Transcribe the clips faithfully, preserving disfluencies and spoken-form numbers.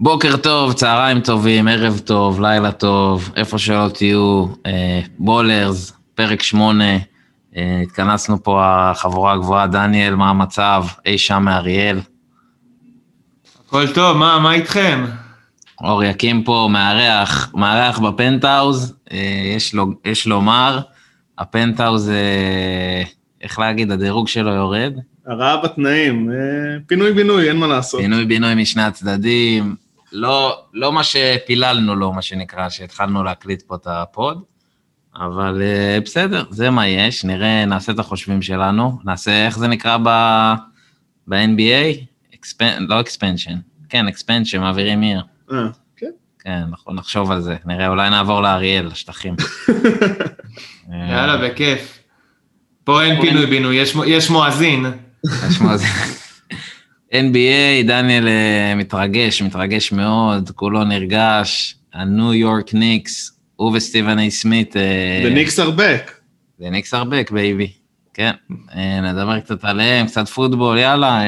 בוקר טוב, צהריים טובים, ערב טוב, לילה טוב, איפה שלא תהיו, בולרס, פרק שמונה, התכנסנו פה החבורה הגבוהה, דניאל, מה המצב, אי שם מאריאל. הכל טוב, מה, מה איתכם? אור יקים פה, מערך, מערך בפנטאוז, יש לו, יש לומר, הפנטאוז, איך להגיד, הדירוג שלו יורד? הרעה בתנאים, פינוי-בינוי, אין מה לעשות. פינוי-בינוי משני הצדדים, לא, לא מה שפיללנו לו, מה שנקרא, שהתחלנו להקליט פה את הפוד, אבל בסדר, זה מה יש, נראה, נעשה את החושבים שלנו, נעשה, איך זה נקרא ב-אן בי איי? לא expansion, כן, expansion, מעבירים עיר. אה, כן. כן, אנחנו נחשוב על זה, נראה, אולי נעבור לאריאל, לשטחים. יאללה, בכיף. פה אין פינוי-בינוי, יש מואזין. אן בי איי, דניאל מתרגש, מתרגש מאוד, כולו נרגש, הניו יורק ניקס, הוא וסטיבן איי סמית. The Knicks are back. The Knicks are back, baby. כן, נדבר קצת עליהם, קצת פוטבול, יאללה,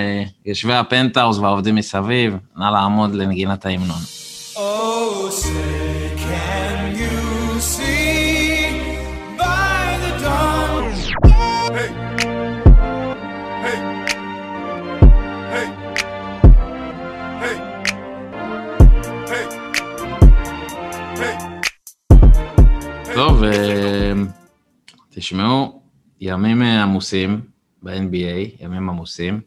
יושבי הפנטאוס והעובדים מסביב, נא לעמוד לנגינת ההמנון. Oh, say can you see by the dawn? Hey, hey, hey, hey, hey, hey. טוב, תשמעו, ימים עמוסים ב-אן בי איי, ימים עמוסים.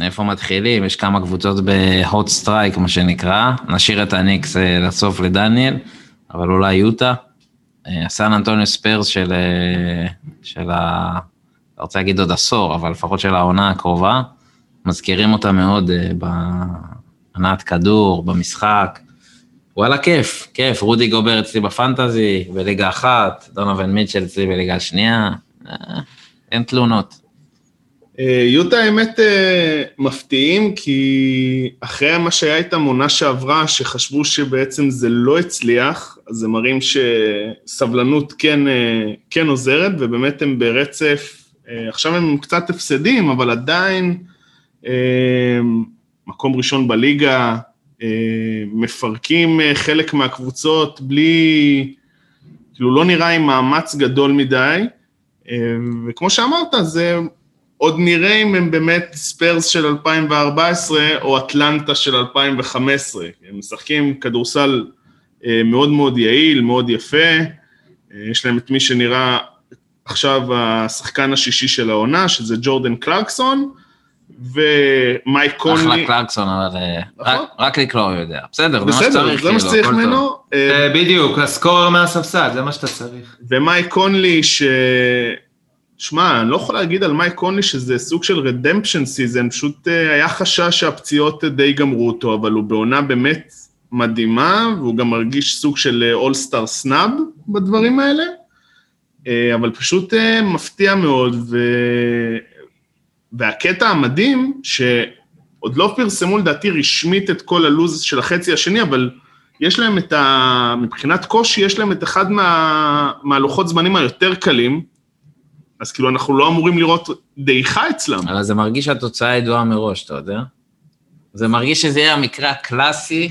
איפה מתחילים? יש כמה קבוצות בהוט סטרייק, מה שנקרא. נשאיר את הניקס לסוף לדניאל, אבל אולי יוטה. הסן אנטוניו ספרס של, של ה... אני רוצה להגיד עוד עשור, אבל לפחות של העונה הקרובה, מזכירים אותה מאוד בענת כדור, במשחק. וואלה, כיף, כיף. רודי גובר אצלי בפנטזי, בליגה אחת, דונובן מיטשל אצלי בליגה שנייה. אין תלונות. יוטה, האמת, מפתיעים, כי אחרי מה שהיה איתם עונה שעברה, שחשבו שבעצם זה לא הצליח, אז הם מראים שסבלנות כן, כן עוזרת, ובאמת הם ברצף, עכשיו הם קצת הפסדים, אבל עדיין מקום ראשון בליגה, מפרקים חלק מהקבוצות בלי, כאילו לא נראה עם מאמץ גדול מדי, וכמו שאמרת, זה... עוד נראה אם הם באמת ספרס של אלפיים וארבע עשרה או אטלנטה של אלפיים וחמש עשרה. הם משחקים כדורסל מאוד מאוד יעיל, מאוד יפה. יש להם את מי שנראה עכשיו השחקן השישי של העונה, שזה ג'ורדן קלרקסון, ומייק קונלי. אחלה קלרקסון, אבל רק לקרוא יודע. בסדר, זה מה שצריך ממנו. בדיוק, הסקור מהספסל, זה מה שאתה צריך. ומייק קונלי ש... שמע, אני לא יכול להגיד על מייק קונלי שזה סוג של רדמפשן סיזן, פשוט היה חשש שהפציעות די גמרו אותו, אבל הוא בעונה באמת מדהימה, והוא גם מרגיש סוג של אולסטאר סנאב בדברים האלה, אבל פשוט מפתיע מאוד, ו... והקטע המדהים, שעוד לא פרסמו לדעתי רשמית את כל הלוז של החצי השני, אבל יש להם את ה... מבחינת קושי, יש להם את אחד מה... מהלוחות זמנים היותר קלים, אז כאילו אנחנו לא אמורים לראות דעיכה אצלם. אבל זה מרגיש שהתוצאה ידועה מראש, אתה יודע? זה מרגיש שזה יהיה המקרה הקלאסי,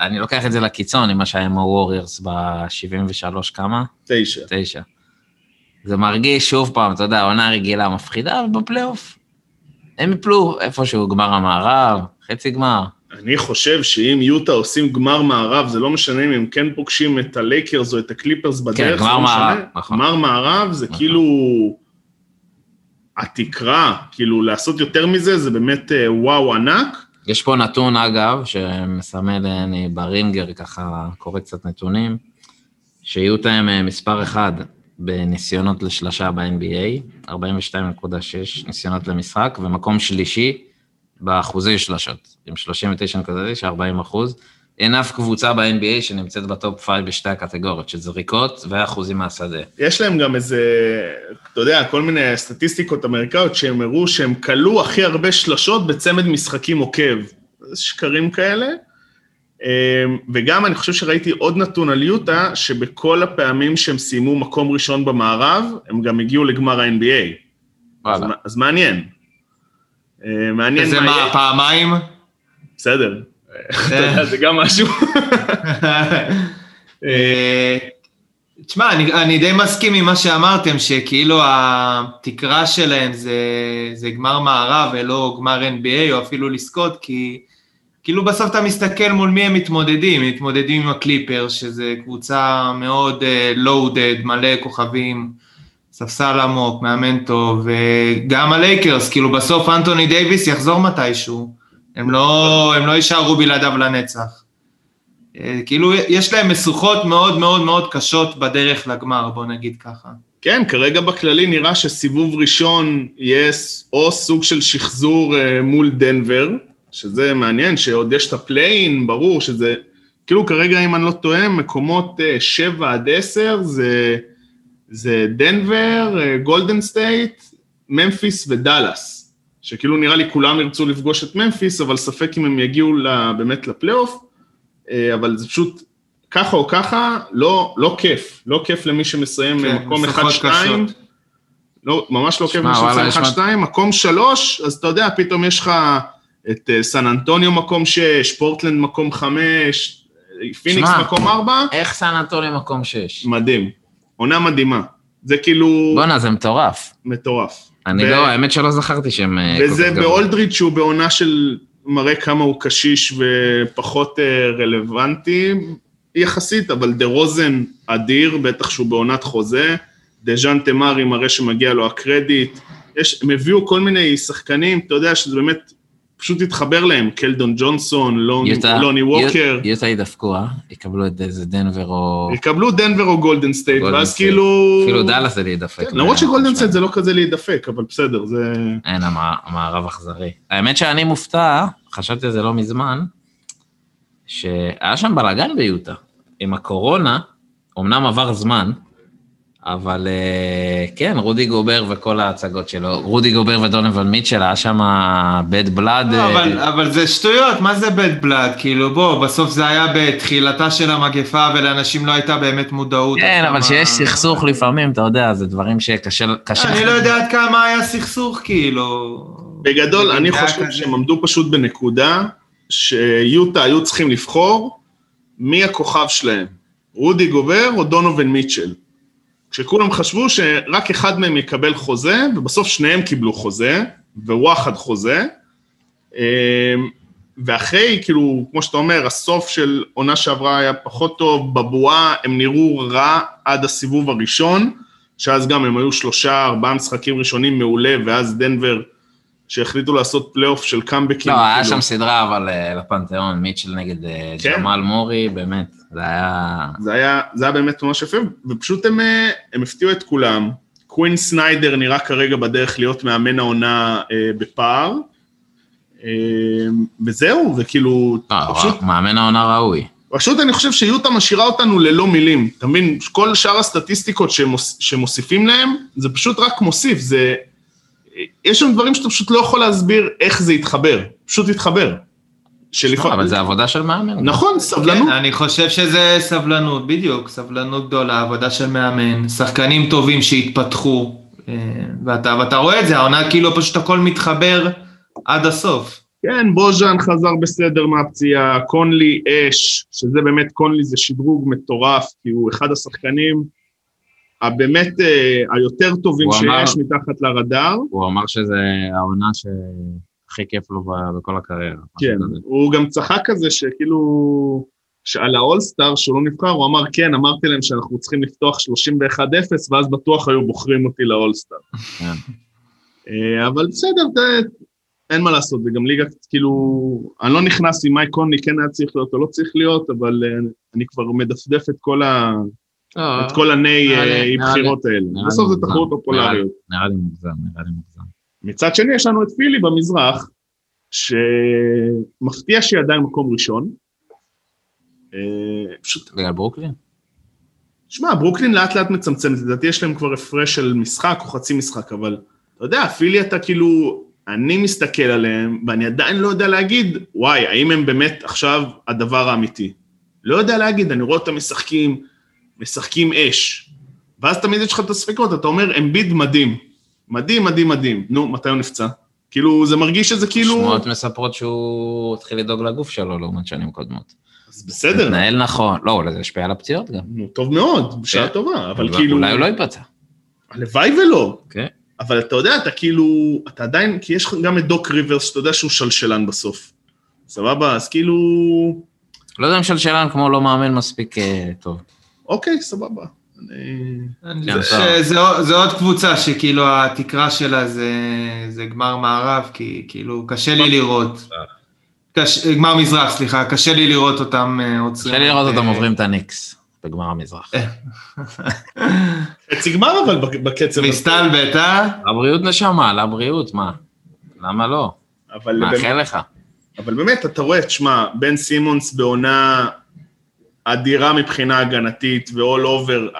אני לוקח את זה לקיצון, עם מה שהיה עם הווריורס ב-שבעים ושלוש כמה? תשע. תשע. זה מרגיש שוב פעם, אתה יודע, העונה רגילה מפחידה, אבל בפלייאוף, הם יפלו איפשהו גמר המערב, חצי גמר. אני חושב שאם יוטה עושים גמר מערב, זה לא משנה אם הם כן פוגשים את הלייקרס או את הקליפרס בדרך, כן, גמר מערב, נכון. גמר מערב זה כאילו התקרה, כאילו לעשות יותר מזה, זה באמת וואו ענק. יש פה נתון אגב, שמסמל אני ברינגר, ככה קורא קצת נתונים, שיוטה הם מספר אחד בניסיונות לשלשה ב-אן בי איי, ארבעים ושתיים נקודה שש ניסיונות למשחק, ומקום שלישי, באחוזי שלשות, עם שלושים ותשע נקודה תשע, ארבעים אחוז, אין אף קבוצה ב-אן בי איי שנמצאת בטופ פייב בשתי הקטגוריות, של זריקות ואחוזים מהשדה. יש להם גם איזה, אתה יודע, כל מיני סטטיסטיקות אמריקאיות שהם הראו שהם קלו הכי הרבה שלשות בצמד משחקים עוקב. שקרים כאלה. וגם אני חושב שראיתי עוד נתון על יוטה, שבכל הפעמים שהם סיימו מקום ראשון במערב, הם גם הגיעו לגמר ה-אן בי איי. אז, אז מעניין. מעניין. זה מה, פעמיים? בסדר, זה גם משהו. תשמע, אני די מסכים ממה שאמרתם, שכאילו התקרה שלהם זה גמר מערב, ולא גמר אן בי איי, או אפילו לזכות, כי כאילו בסוף אתה מסתכל מול מי הם מתמודדים, הם מתמודדים עם הקליפר, שזה קבוצה מאוד loaded, מלא כוכבים, ספסל עמוק, מאמן טוב, וגם הלייקרס, כאילו בסוף אנטוני דייביס יחזור מתישהו, הם לא, הם לא יישארו בלעדיו לנצח. כאילו יש להם מסוכות מאוד מאוד מאוד קשות בדרך לגמר, בוא נגיד ככה. כן, כרגע בכללי נראה שסיבוב ראשון יהיה או סוג של שחזור מול דנבר, שזה מעניין, שעוד יש את הפליין, ברור שזה, כאילו כרגע אם אני לא טועה, מקומות שבע עד עשר, זה, זה דנבר, גולדן סטייט, ממפיס ודלס, שכאילו נראה לי כולם ירצו לפגוש את ממפיס, אבל ספק אם הם יגיעו באמת לפלייאוף, אבל זה פשוט ככה או ככה, לא, לא כיף, לא כיף למי שמסיים כן, מקום אחד שתיים, לא, ממש לא כיף למי שמסיים אחד שתיים, מקום שלוש, אז אתה יודע, פתאום יש לך את סן אנטוניו מקום שש, פורטלנד מקום חמש, פיניקס שמה, מקום ארבע. איך סן אנטוניו מקום שש? מדהים, עונה מדהימה, זה כאילו... בונה, זה מטורף. מטורף. אני ו... לא, האמת שלא זכרתי שהם... וזה באולדריץ' הוא בעונה של... מראה כמה הוא קשיש ופחות רלוונטי יחסית, אבל דה רוזן אדיר, בטח שהוא בעונת חוזה, דה ז'אן תמרי מראה שמגיע לו הקרדיט, יש, הם הביאו כל מיני שחקנים, אתה יודע שזה באמת פשוט התחבר להם, קלדון ג'ונסון, לוני, יוטה, לוני ווקר. יוטה ידפקו, אה? יקבלו את איזה דנבר או... יקבלו דנבר או גולדן סטייט, ואז סטייט. כאילו... כאילו דאלאס זה להידפק. כן, למרות שגולדן סטייט זה לא כזה להידפק, אבל בסדר, זה... אין, המערב אכזרי. האמת שאני מופתע, חשבתי על זה לא מזמן, שהיה שם בלגן ביוטה. עם הקורונה, אמנם עבר זמן, אבל כן, רודי גובר וכל ההצגות שלו, רודי גובר ודונובל מיטשל, היה שם בית בלאד. אבל זה שטויות, מה זה בית בלאד? כאילו בוא, בסוף זה היה בתחילתה של המגפה, ולאנשים לא הייתה באמת מודעות. כן, אבל שיש סכסוך לפעמים, אתה יודע, זה דברים שקשה... אני לא יודעת כמה היה סכסוך, כאילו... בגדול, אני חושב שהם עמדו פשוט בנקודה, שיוטה היו צריכים לבחור מי הכוכב שלהם, רודי גובר או דונובל מיטשל. כשכולם חשבו שרק אחד מהם יקבל חוזה, ובסוף שניהם קיבלו חוזה, ווואחד חוזה, ואחרי, כאילו, כמו שאתה אומר, הסוף של עונה שעברה היה פחות טוב, בבועה הם נראו רע עד הסיבוב הראשון, שאז גם הם היו שלושה, ארבעה משחקים ראשונים מעולה, ואז דנבר, שהחליטו לעשות פלייאוף של קאמבקים. לא, כאילו. היה שם סדרה, אבל לפנתיאון, מיטשל נגד כן. ג'מל מורי, באמת, זה היה... זה היה, זה היה באמת ממש יפה, ופשוט הם, הם הפתיעו את כולם. קווין סניידר נראה כרגע בדרך להיות מאמן העונה אה, בפער, אה, וזהו, וכאילו... אה, פשוט, מאמן העונה ראוי. פשוט אני חושב שיוטה משאירה אותנו ללא מילים, אתה מבין, כל שאר הסטטיסטיקות שמוס, שמוסיפים להם, זה פשוט רק מוסיף, זה... יש שם דברים שאתה פשוט לא יכול להסביר איך זה יתחבר, פשוט יתחבר. אבל זה עבודה של מאמן. נכון, סבלנות. אני חושב שזה סבלנות, בדיוק, סבלנות גדולה, עבודה של מאמן, שחקנים טובים שהתפתחו, ואתה רואה את זה, העונה כאילו פשוט הכל מתחבר עד הסוף. כן, בוז'אן חזר בסדר מהפציעה, קונלי אש, שזה באמת, קונלי זה שדרוג מטורף, כי הוא אחד השחקנים, הבאמת היותר טובים שיש מתחת לרדאר. הוא אמר שזה העונה שהכי כיף לו בכל הקריירה. כן, הוא גם צחק כזה שכאילו, שעל האולסטאר שהוא לא נבחר, הוא אמר כן, אמרתי להם שאנחנו צריכים לפתוח שלושים ואחת אפס, ואז בטוח היו בוחרים אותי לאולסטאר. אבל בסדר, אין מה לעשות, זה גם ליגה כאילו, אני לא נכנס עם מייק קונלי, כן היה צריך להיות או לא צריך להיות, אבל אני כבר מדפדף את כל ה... את כל עני בחירות האלה. בסוף זה תחרות פופולריות. נראה לי מוגזם, נראה לי מוגזם. מצד שני, יש לנו את פילי במזרח, שמפתיע שהיא עדיין מקום ראשון. בגלל ברוקלין? שמע, ברוקלין לאט לאט מצמצמת, לדעתי יש להם כבר הפרש של משחק או חצי משחק, אבל אתה יודע, פילי אתה כאילו, אני מסתכל עליהם, ואני עדיין לא יודע להגיד, וואי, האם הם באמת עכשיו הדבר האמיתי? לא יודע להגיד, אני רואה אותם משחקים, משחקים אש, ואז תמיד יש לך את הספקות, אתה אומר, אמביד מדהים, מדהים, מדהים, מדהים, נו, מתי הוא נפצע? כאילו, זה מרגיש שזה כאילו... שמועות מספרות שהוא התחיל לדאוג לגוף שלו, לעומת שנים קודמות. אז בסדר. מתנהל נכון. לא, זה השפיע על הפציעות גם. נו, טוב מאוד, בשעה טובה, אבל כאילו... אולי הוא לא ייפצע. הלוואי ולא. כן. אבל אתה יודע, אתה כאילו... אתה עדיין... כי יש גם את דוק ריברס, אתה יודע שהוא שלשלן בסוף. סבבה, אז כאילו... לא יודע אם שלשלן, כמו לא מאמן מספיק טוב. אוקיי, סבבה. זה עוד קבוצה שכאילו התקרה שלה זה גמר מערב, כי כאילו קשה לי לראות, גמר מזרח, סליחה, קשה לי לראות אותם עוצרים. קשה לי לראות אותם עוברים את הניקס בגמר המזרח. חצי גמר אבל בקצב. מסתל ביתה. לבריאות נשמה, לבריאות, מה? למה לא? מאחל לך. אבל באמת אתה רואה, תשמע, בן סימונס בעונה... אדירה מבחינה הגנתית ו-all over.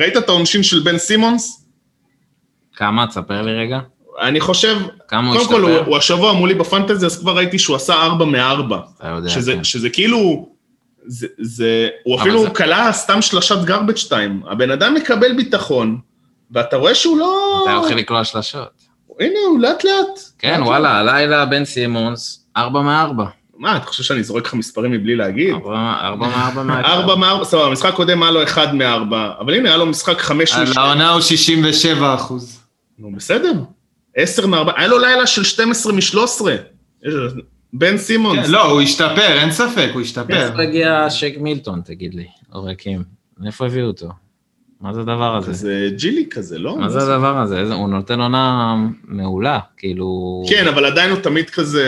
ראית את העונשין של בן סימונס? כמה? תספר לי רגע. אני חושב, קודם כל, הוא השבוע מולי בפנטזי, אז כבר ראיתי שהוא עשה ארבע מארבע. שזה כאילו, הוא אפילו קלה סתם שלשת גרבג' טיים. הבן אדם מקבל ביטחון, ואתה רואה שהוא לא... אתה הולך לקלוע שלשות. הנה, הוא לאט לאט. כן, וואלה, הלילה בן סימונס, ארבע מארבע. מה, אתה חושב שאני זורק לך מספרים מבלי להגיד? ארבע מארבע מארבע. ארבע מארבע, סבבה, המשחק קודם היה לו אחד מארבע, אבל הנה היה לו משחק חמש משחק. העונה הוא שישים ושבע אחוז. נו, בסדר. עשר מארבע, היה לו לילה של שתים עשרה משלוש עשרה. בן סימונס. לא, הוא השתפר, אין ספק, הוא השתפר. איך הגיע שק מילטון, תגיד לי, עורקים? איפה הביאו אותו? מה זה הדבר הזה? זה ג'ילי כזה, לא? מה זה הדבר הזה? הוא נותן עונה מעולה, כאילו... כן, אבל עדיין הוא תמיד כזה...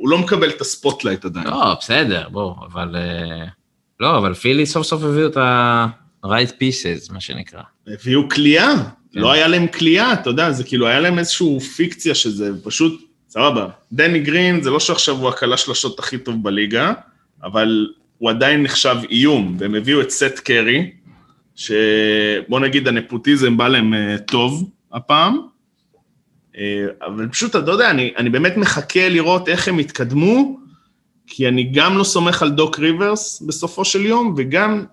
הוא לא מקבל את הספוטלייט עדיין. לא, בסדר, בוא, אבל... לא, אבל פילי סוף סוף הביאו את ה-right pieces, מה שנקרא. הביאו כלייה, לא היה להם כלייה, אתה יודע, זה כאילו, היה להם איזשהו פיקציה שזה פשוט, סבבה, דני גרין, זה לא שעכשיו הוא הקלה שלשות הכי טוב בליגה, אבל הוא עדיין נחשב איום, והם הביאו את סט קרי, שבוא נגיד, הנפוטיזם בא להם טוב הפעם, אבל פשוט, אתה יודע, אני, אני באמת מחכה לראות איך הם התקדמו, כי אני גם לא סומך על דוק ריברס בסופו של יום, וגם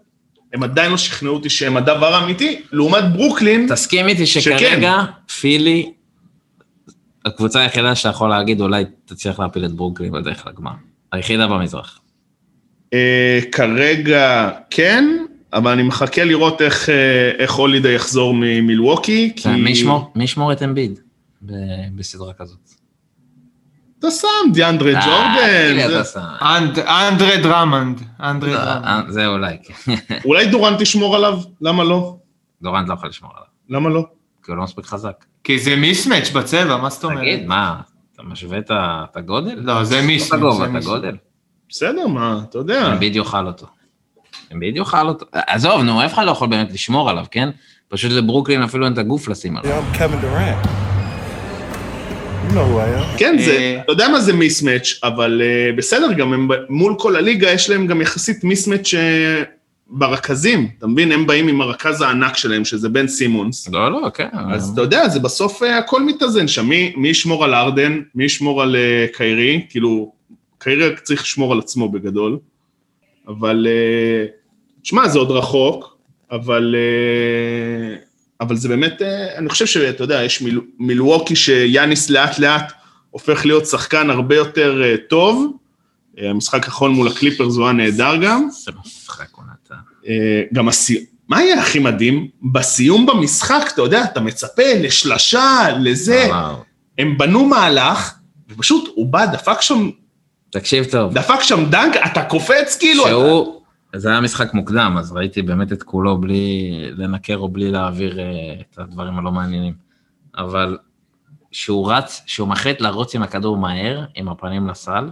הם עדיין לא שכנעו אותי שהם הדבר האמיתי, לעומת ברוקלין. תסכים איתי שכרגע פילי, הקבוצה היחידה שאתה יכול להגיד, אולי תצליח להפיל את ברוקלין בדרך לגמר. היחידה במזרח. כרגע כן, אבל אני מחכה לראות איך, איך הולידי יחזור ממילווקי, כי... מי ישמור, מי ישמור את אמביד? בסדרה כזאת. אתה שם, דיאנדרי ג'ורדן. אנדרי דרמנד. זה אולי. אולי דורנט תשמור עליו? למה לא? דורנט לא יכול לשמור עליו. למה לא? כי הוא לא מספיק חזק. כי זה מיסמץ' בצבע, מה זאת אומרת? תגיד, מה? אתה משווה את הגודל? לא, זה מיסמץ'. את הגודל. בסדר, מה? אתה יודע. אמביד יאכל אותו. אמביד יאכל אותו. עזוב, נו, איפה לא יכול באמת לשמור עליו, כן? פשוט לברוקלין אפילו אין את הגוף לשים עליו. כן, אתה יודע מה זה מיסמץ', אבל בסדר, גם מול כל הליגה יש להם גם יחסית מיסמץ' ברכזים, אתה מבין? הם באים עם הרכז הענק שלהם, שזה בן סימונס. לא, לא, כן. אז אתה יודע, זה בסוף הכל מתאזן, שמי ישמור על ארדן, מי ישמור על קיירי, כאילו, קיירי צריך לשמור על עצמו בגדול, אבל, תשמע, זה עוד רחוק, אבל... אבל זה באמת, אני חושב שאתה יודע, יש מיל, מילווקי שיאניס לאט לאט הופך להיות שחקן הרבה יותר טוב, המשחק האחרון מול הקליפר זו היה נהדר גם. זה משחק עונתה. גם הסיום, מה היה הכי מדהים? בסיום במשחק, אתה יודע, אתה מצפה לשלשה, לזה, וואו. הם בנו מהלך, ופשוט הוא בא, דפק שם, תקשיב טוב. דפק שם דנק, אתה קופץ כאילו. שהוא... אתה... זה היה משחק מוקדם, אז ראיתי באמת את כולו בלי לנקר או בלי להעביר את הדברים הלא מעניינים. אבל שהוא רץ, שהוא מחליט לרוץ עם הכדור מהר, עם הפנים לסל,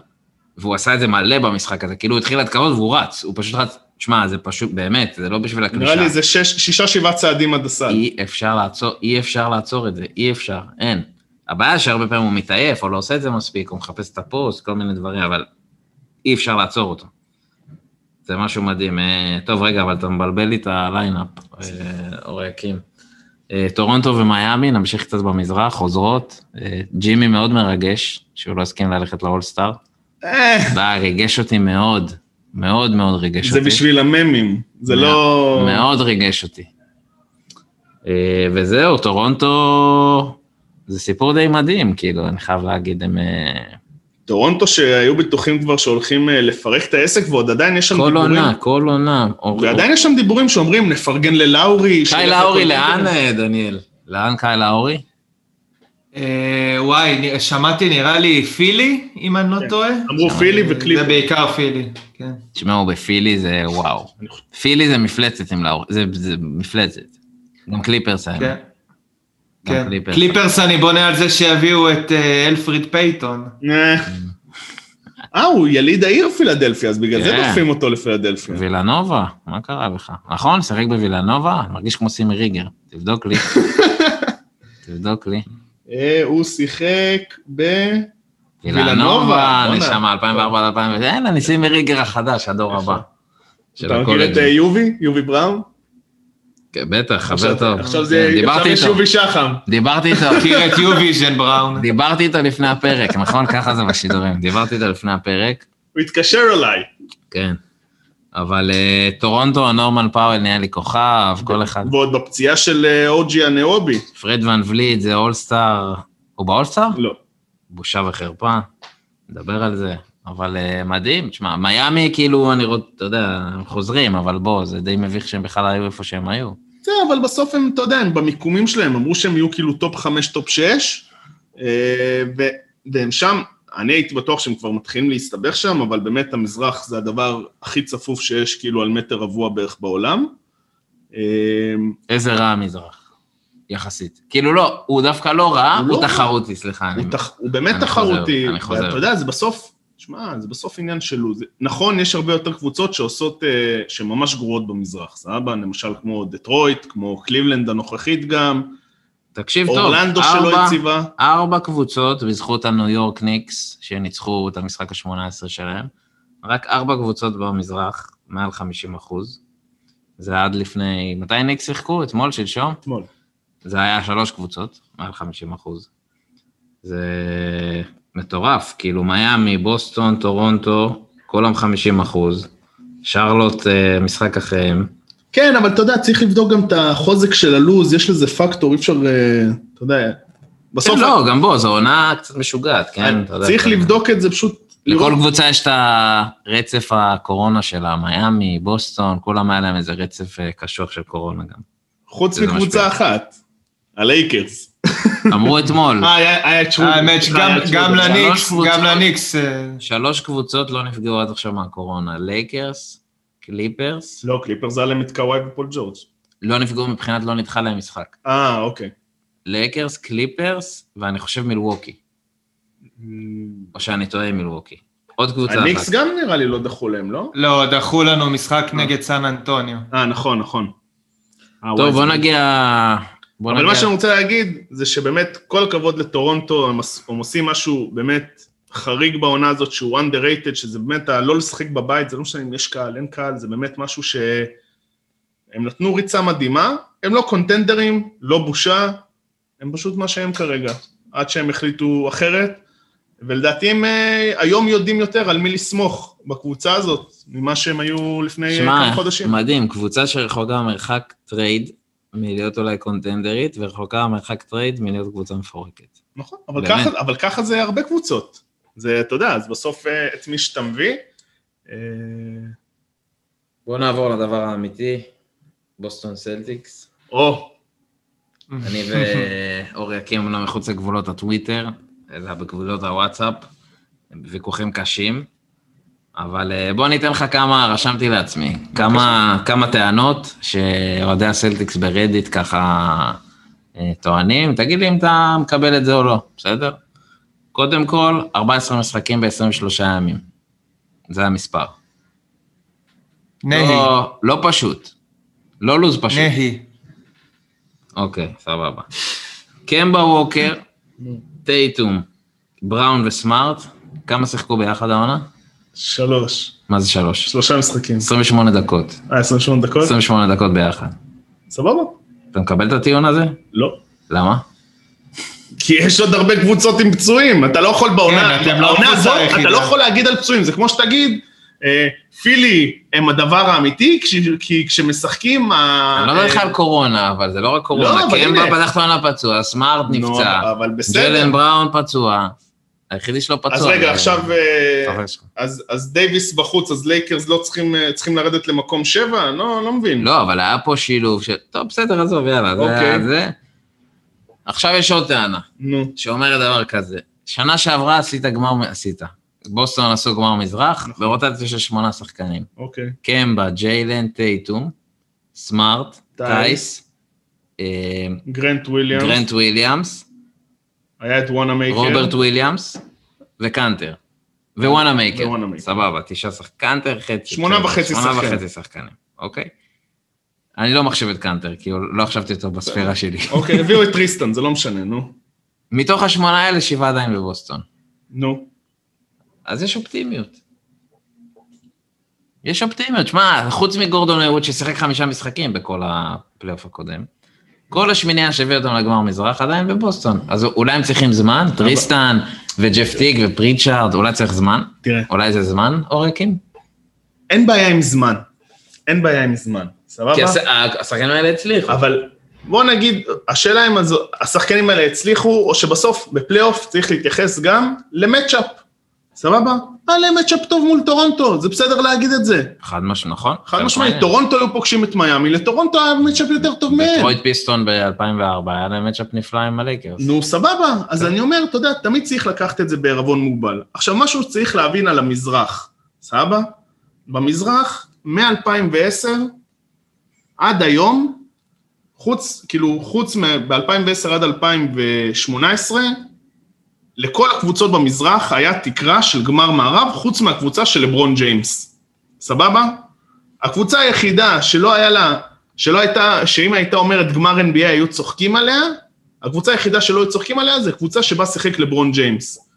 והוא עשה את זה מלא במשחק הזה, כאילו הוא התחיל להתקרות והוא רץ, הוא פשוט רץ, שמע, זה פשוט, באמת, זה לא בשביל הכנישה. נראה לי, זה שש, שישה, שבעה צעדים עד הסל. אי אפשר לעצור, אי אפשר לעצור את זה, אי אפשר, אין. הבעיה שהרבה פעמים הוא מתעייף, או לא עושה את זה מספיק, הוא מחפש את הפוסט, כל מיני דברים, אבל אי אפשר לעצור אותו. זה משהו מדהים. טוב, רגע, אבל אתה מבלבל לי את הליינאפ, עורקים. טורונטו ומייאמי, נמשיך קצת במזרח, חוזרות. ג'ימי מאוד מרגש, שהוא לא הסכים ללכת לאולסטאר. בא, ריגש אותי מאוד, מאוד מאוד ריגש אותי. זה בשביל הממים, זה לא... מאוד ריגש אותי. וזהו, טורונטו זה סיפור די מדהים, כאילו, אני חייב להגיד, הם... טורונטו שהיו בטוחים כבר שהולכים לפרק את העסק, ועוד עדיין יש שם דיבורים. כל עונה, כל עונה. ועדיין יש שם דיבורים שאומרים, נפרגן ללאורי. קאי לאורי, לאן, דניאל? לאן קאי לאורי? וואי, שמעתי, נראה לי פילי, אם אני לא טועה. אמרו פילי וקליפ. זה בעיקר פילי, כן. תשמעו, בפילי זה וואו. פילי זה מפלצת עם לאורי, זה מפלצת. גם קליפרס האלה. כן. קליפרס אני בונה על זה שיביאו את אלפריד פייטון. אה, הוא יליד העיר פילדלפיה, אז בגלל זה דופים אותו לפילדלפיה. וילנובה, מה קרה לך? נכון, שחק בוילנובה, אני מרגיש כמו סימי ריגר, תבדוק לי. תבדוק לי. הוא שיחק ב... וילנובה, נשמע, אלפיים וארבע עד אלפיים ושש, אין, אני סימי ריגר החדש, הדור הבא. אתה מכיר את יובי, יובי בראון? בטח, חבר טוב. עכשיו זה יש יובי שחם. דיברתי איתו. הכיר את יובי ז'ן בראון. דיברתי איתו לפני הפרק, נכון? ככה זה בשידורים. דיברתי איתו לפני הפרק. הוא התקשר אליי. כן. אבל טורונטו, נורמן פאוול נהיה לי כוכב, כל אחד. ועוד בפציעה של אוג'י הנאובי. פרד ון וליט, זה אולסטאר. הוא באולסטאר? לא. בושה וחרפה. נדבר על זה. אבל מדהים, תשמע, מיאמי כאילו, אני רואה, אתה יודע, הם חוזרים, אבל בוא, זה די מביך שהם בכלל היו איפה שהם היו. זה, אבל בסוף הם, אתה יודע, הם במיקומים שלהם, אמרו שהם יהיו כאילו טופ חמש, טופ שש, והם שם, אני הייתי בטוח שהם כבר מתחילים להסתבך שם, אבל באמת המזרח זה הדבר הכי צפוף שיש כאילו על מטר רבוע בערך בעולם. איזה רע המזרח. יחסית. כאילו לא, הוא דווקא לא רע, הוא תחרותי, סליחה. הוא באמת תחרותי, אתה יודע, זה בסוף שמע, זה בסוף עניין שלו. זה, נכון, יש הרבה יותר קבוצות שעושות, אה, שממש גרועות במזרח, סבבה, למשל כמו דטרויט, כמו קליבלנד הנוכחית גם, תקשיב טוב, אורלנדו שלא יציבה. ארבע קבוצות בזכות הניו יורק ניקס, שניצחו את המשחק ה-שמונה עשרה שלהם, רק ארבע קבוצות במזרח, מעל חמישים אחוז, זה עד לפני, מתי ניקס שיחקו? אתמול, שלשום? אתמול. זה היה שלוש קבוצות, מעל חמישים אחוז. זה... מטורף, כאילו מיאמי, בוסטון, טורונטו, כולם חמישים אחוז, שרלוט משחק אחריהם. כן, אבל אתה יודע, צריך לבדוק גם את החוזק של הלוז, יש לזה פקטור, אי אפשר, אתה יודע, בסוף... לא, גם בו, זו עונה קצת משוגעת, כן? צריך לבדוק את זה פשוט... לכל קבוצה יש את הרצף הקורונה שלה, מיאמי, בוסטון, כולם היה להם איזה רצף קשוח של קורונה גם. חוץ מקבוצה אחת, הלייקרס. אמרו אתמול. גם לניקס, גם לניקס. שלוש קבוצות לא נפגעו עד עכשיו מהקורונה, לייקרס, קליפרס. לא, קליפרס היה להם את קוואי ופול ג'ורג'. לא נפגעו מבחינת לא נדחה להם משחק. אה, אוקיי. לייקרס, קליפרס, ואני חושב מילווקי. או שאני טועה מילווקי. עוד קבוצה אחת. הניקס גם נראה לי לא דחו להם, לא? לא, דחו לנו משחק נגד סן אנטוניו. אה, נכון, נכון. טוב, בוא נגיע... אבל מה שאני רוצה להגיד, זה שבאמת כל הכבוד לטורונטו, הם עושים משהו באמת חריג בעונה הזאת, שהוא underrated, שזה באמת הלא לשחק בבית, זה לא משנה אם יש קהל, אין קהל, זה באמת משהו שהם נתנו ריצה מדהימה, הם לא קונטנדרים, לא בושה, הם פשוט מה שהם כרגע, עד שהם החליטו אחרת, ולדעתי הם היום יודעים יותר על מי לסמוך בקבוצה הזאת, ממה שהם היו לפני כמה חודשים. שמה, מדהים, קבוצה שרחוקה מרחק טרייד, מלהיות אולי קונטנדרית, ורחוקה מרחק טרייד מלהיות קבוצה מפורקת. נכון, אבל ככה, אבל ככה זה הרבה קבוצות. זה, אתה יודע, אז בסוף את מי שאתה מביא. בואו נעבור לדבר האמיתי, בוסטון סלטיקס. או! אני ואורי הקים לא מחוץ לגבולות הטוויטר, אלא בגבולות הוואטסאפ, ויכוחים קשים, אבל בוא ניתן לך כמה, רשמתי לעצמי, כמה, כמה טענות שאוהדי הסלטיקס ברדיט ככה טוענים, תגיד לי אם אתה מקבל את זה או לא, בסדר? קודם כל, ארבעה עשר משחקים ב-עשרים ושלושה ימים, זה המספר. נהי. לא, לא פשוט, לא לוז פשוט. נהי. אוקיי, סבבה. קמבה ווקר, טייטום, בראון וסמארט, כמה שיחקו ביחד העונה? שלוש. מה זה שלוש? שלושה משחקים. עשרים ושמונה דקות. אה, עשרים ושמונה דקות? עשרים ושמונה דקות ביחד. סבבה. אתה מקבל את הטיעון הזה? לא. למה? כי יש עוד הרבה קבוצות עם פצועים, אתה לא יכול בעונה, אתה לא יכול להגיד על פצועים, זה כמו שתגיד, פילי הם הדבר האמיתי, כי כשמשחקים... אני לא נלך על קורונה, אבל זה לא רק קורונה, כי אמבה פתח תואנה פצוע, סמארט נפצע, ג'לן בראון פצוע, היחידי שלא פצוע. אז רגע, עכשיו, אז דייביס בחוץ, אז לייקרס לא צריכים לרדת למקום שבע? לא מבין. לא, אבל היה פה שילוב של, טוב, בסדר, עזוב, יאללה, זה היה זה. עכשיו יש עוד טענה, שאומרת דבר כזה, שנה שעברה עשית גמר, עשית. בוסטון עשו גמר מזרח, ברוטציה של שמונה שחקנים. אוקיי. קמבה, ג'יילן, טייטום, סמארט, טייס, גרנט וויליאמס, גרנט וויליאמס, היה את וואנה מייקר, רוברט וויליאמס, וקנטר, ווואנה מייקר, סבבה, תשעה שחקנים, קנטר חצי, שמונה וחצי שחקנים. שמונה וחצי שחקנים, אוקיי. אני לא מחשב את קנטר, כי לא חשבתי אותו בספירה שלי. אוקיי, הביאו את טריסטן, זה לא משנה, נו. מתוך השמונה האלה, שבעה עדיין בבוסטון. נו. אז יש אופטימיות. יש אופטימיות, שמה, חוץ מגורדון היווד ששיחק חמישה משחקים בכל הפלייאוף הקודם, כל השמיניה שהביא אותם לגמר מזרח עדיין בבוסטון, אז אולי הם צריכים זמן, טריסטן וג'ף טיג ופריצ'ארד, אולי צריך זמן, אולי זה זמן, אורקים? אין בעיה עם זמן, אין בעיה עם זמן, סבבה? כי השחקנים האלה הצליחו. אבל בוא נגיד, השאלה אם השחקנים האלה הצליחו, או שבסוף בפלייאוף צריך להתייחס גם למאצ'אפ, סבבה? על האמת שפטוב מול טורונטו, זה בסדר להגיד את זה. חד משמעית, נכון? חד משמעית, טורונטו היו פוגשים את מיאמי, לטורונטו היה האמת שפ יותר טוב מהם. דטרויט פיסטון ב-אלפיים וארבע, היה האמת שפ נפלא עם הלייקרס. נו, סבבה, אז אני אומר, אתה יודע, תמיד צריך לקחת את זה בערבון מוגבל. עכשיו, משהו שצריך להבין על המזרח, סבבה? במזרח, מ-אלפיים ועשר עד היום, חוץ, כאילו, חוץ מ-אלפיים ועשר עד אלפיים ושמונה עשרה, לכל הקבוצות במזרח היה תקרה של גמר מערב, חוץ מהקבוצה של לברון ג'יימס. סבבה? הקבוצה היחידה שלא היה לה, שלא הייתה, שאם הייתה אומרת גמר אן בי איי היו צוחקים עליה, הקבוצה היחידה שלא היו צוחקים עליה, זה קבוצה שבה שיחק לברון ג'יימס.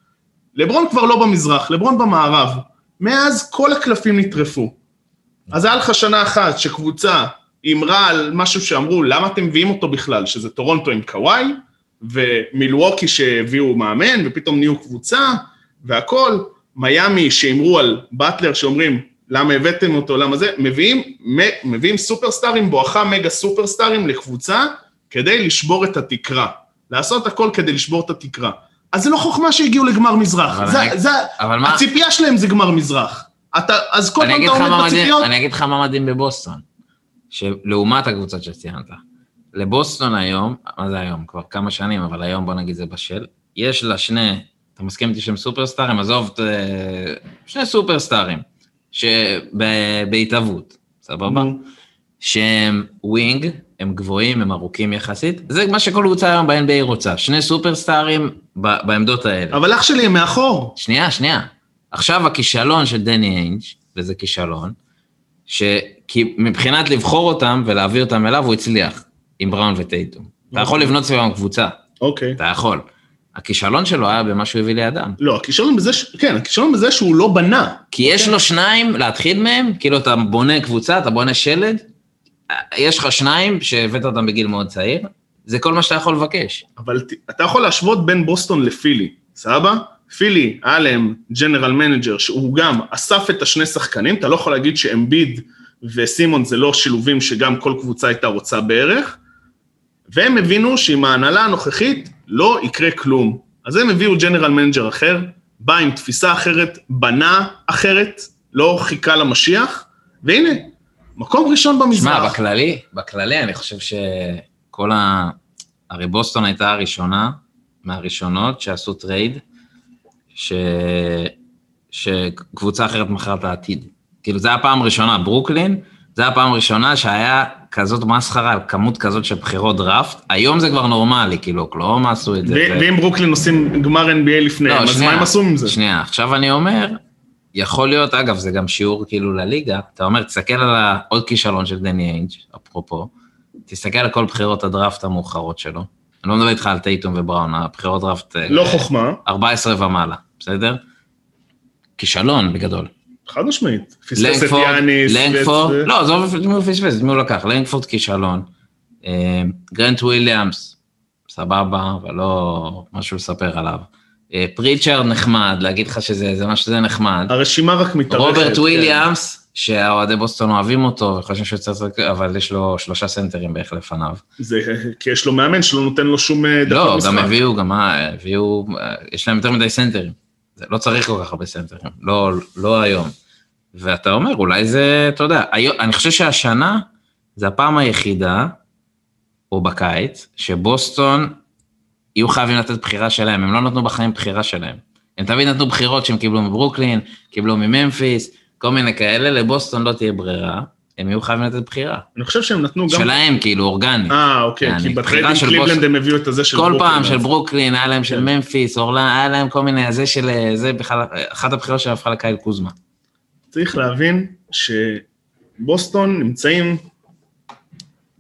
לברון כבר לא במזרח, לברון במערב. מאז כל הקלפים נטרפו. אז היה לך שנה אחת שקבוצה אמרה על משהו שאמרו, למה אתם מביאים אותו בכלל, שזה טורונטו עם קוואי, ומילווקי שהביאו מאמן, ופתאום נהיו קבוצה, והכל, מיאמי שאמרו על באטלר, שאומרים, למה הבאתם אותו, למה זה, מביאים, מביאים סופרסטארים, בואכה מגה סופרסטארים לקבוצה, כדי לשבור את התקרה, לעשות הכל כדי לשבור את התקרה. אז זה לא חוכמה שהגיעו לגמר מזרח, אבל זה, אני... זה, אבל הציפייה מה... שלהם זה גמר מזרח, אתה, אז כל פעם אתה עומד בציפיות. אני אגיד לך מה מדהים בבוסטון, שלעומת הקבוצות שציינת, לבוסטון היום, מה זה היום? כבר כמה שנים, אבל היום בוא נגיד זה בשל, יש לה שני, אתה מסכים איתי שהם סופרסטארים, עזוב, שני סופרסטארים, שבהתאבות, סבבה? שהם ווינג, הם גבוהים, הם ארוכים יחסית, זה מה שכל קבוצה היום ב-אן בי איי רוצה, שני סופרסטארים בעמדות האלה. אבל אח שלי, מאחור. שנייה, שנייה. עכשיו הכישלון של דני איינג', וזה כישלון, שמבחינת לבחור אותם ולהביא אותם אליו, הוא הצליח. עם בראון וטייטום. אתה יכול לבנות סביבם קבוצה. אוקיי. אתה יכול. הכישלון שלו היה במה שהוא הביא לידם. לא, הכישלון בזה, כן, הכישלון בזה שהוא לא בנה. כי יש לו שניים להתחיל מהם, כאילו אתה בונה קבוצה, אתה בונה שלד, יש לך שניים שהבאת אותם בגיל מאוד צעיר, זה כל מה שאתה יכול לבקש. אבל אתה יכול להשוות בין בוסטון לפילי, סבבה? פילי, אלם, ג'נרל מנג'ר, שהוא גם אסף את השני שחקנים, אתה לא יכול להגיד שאמביד וסימון זה לא שילובים שגם כל קבוצה הייתה רוצה בערך, והם הבינו שעם ההנהלה הנוכחית לא יקרה כלום. אז הם הביאו ג'נרל מנג'ר אחר, בא עם תפיסה אחרת, בנה אחרת, לא חיכה למשיח, והנה, מקום ראשון במזרח. שמה, בכללי, בכללי אני חושב שכל ה... הרי בוסטון הייתה הראשונה, מהראשונות שעשו טרייד, ש... שקבוצה אחרת מכרה את העתיד. כאילו, זה היה פעם ראשונה, ברוקלין, זה היה פעם ראשונה שהיה כזאת מסחרה על כמות כזאת של בחירות דראפט, היום זה כבר נורמלי, כאילו, לא מה עשו את זה. ואם ברוקלין עושים גמר אן בי איי לפניהם, אז מה הם עשו עם זה? שנייה, עכשיו אני אומר, יכול להיות, אגב, זה גם שיעור כאילו לליגה, אתה אומר, תסתכל על עוד כישלון של דני איינג', אפרופו, תסתכל על כל בחירות הדראפט המאוחרות שלו, אני לא מדבר איתך על טייטום ובראון, הבחירות דראפט... לא חוכמה. ארבע עשרה ומעלה, בסדר? כישלון בגדול. חד משמעית. לנגפורד, לנגפורד, לא, זה לא פספס, מי הוא לקח, לנגפורד כישלון, גרנט וויליאמס, סבבה, אבל לא משהו לספר עליו, פריצ'ר נחמד, להגיד לך שזה מה שזה נחמד. הרשימה רק מתארכת. רוברט וויליאמס, שהאוהדי בוסטון אוהבים אותו, אבל יש לו שלושה סנטרים בערך לפניו. כי יש לו מאמן שלא נותן לו שום דקות משחק. לא, גם הביאו, גם הביאו, יש להם יותר מדי סנטרים. לא צריך כל כך הרבה סנטרים, לא היום. ואתה אומר, אולי זה, אתה יודע, אני חושב שהשנה, זה הפעם היחידה, או בקיץ, שבוסטון יהיו חייבים לתת בחירה שלהם, הם לא נתנו בחיים בחירה שלהם. הם תמיד נתנו בחירות שהם קיבלו מברוקלין, קיבלו מממפיס, כל מיני כאלה, לבוסטון לא תהיה ברירה, הם יהיו חייבים לתת בחירה. אני חושב שהם נתנו גם... שלהם, כאילו, אורגנית. אה, אוקיי, כי בחירה של קליבלנד הם הביאו את הזה של ברוקלין. כל פעם של ברוקלין, היה להם של ממפיס, אורלנד, היה להם כל מיני, הזה של... זה אחת הבחירות שהפכה לקייל קוזמה. צריך להבין שבוסטון נמצאים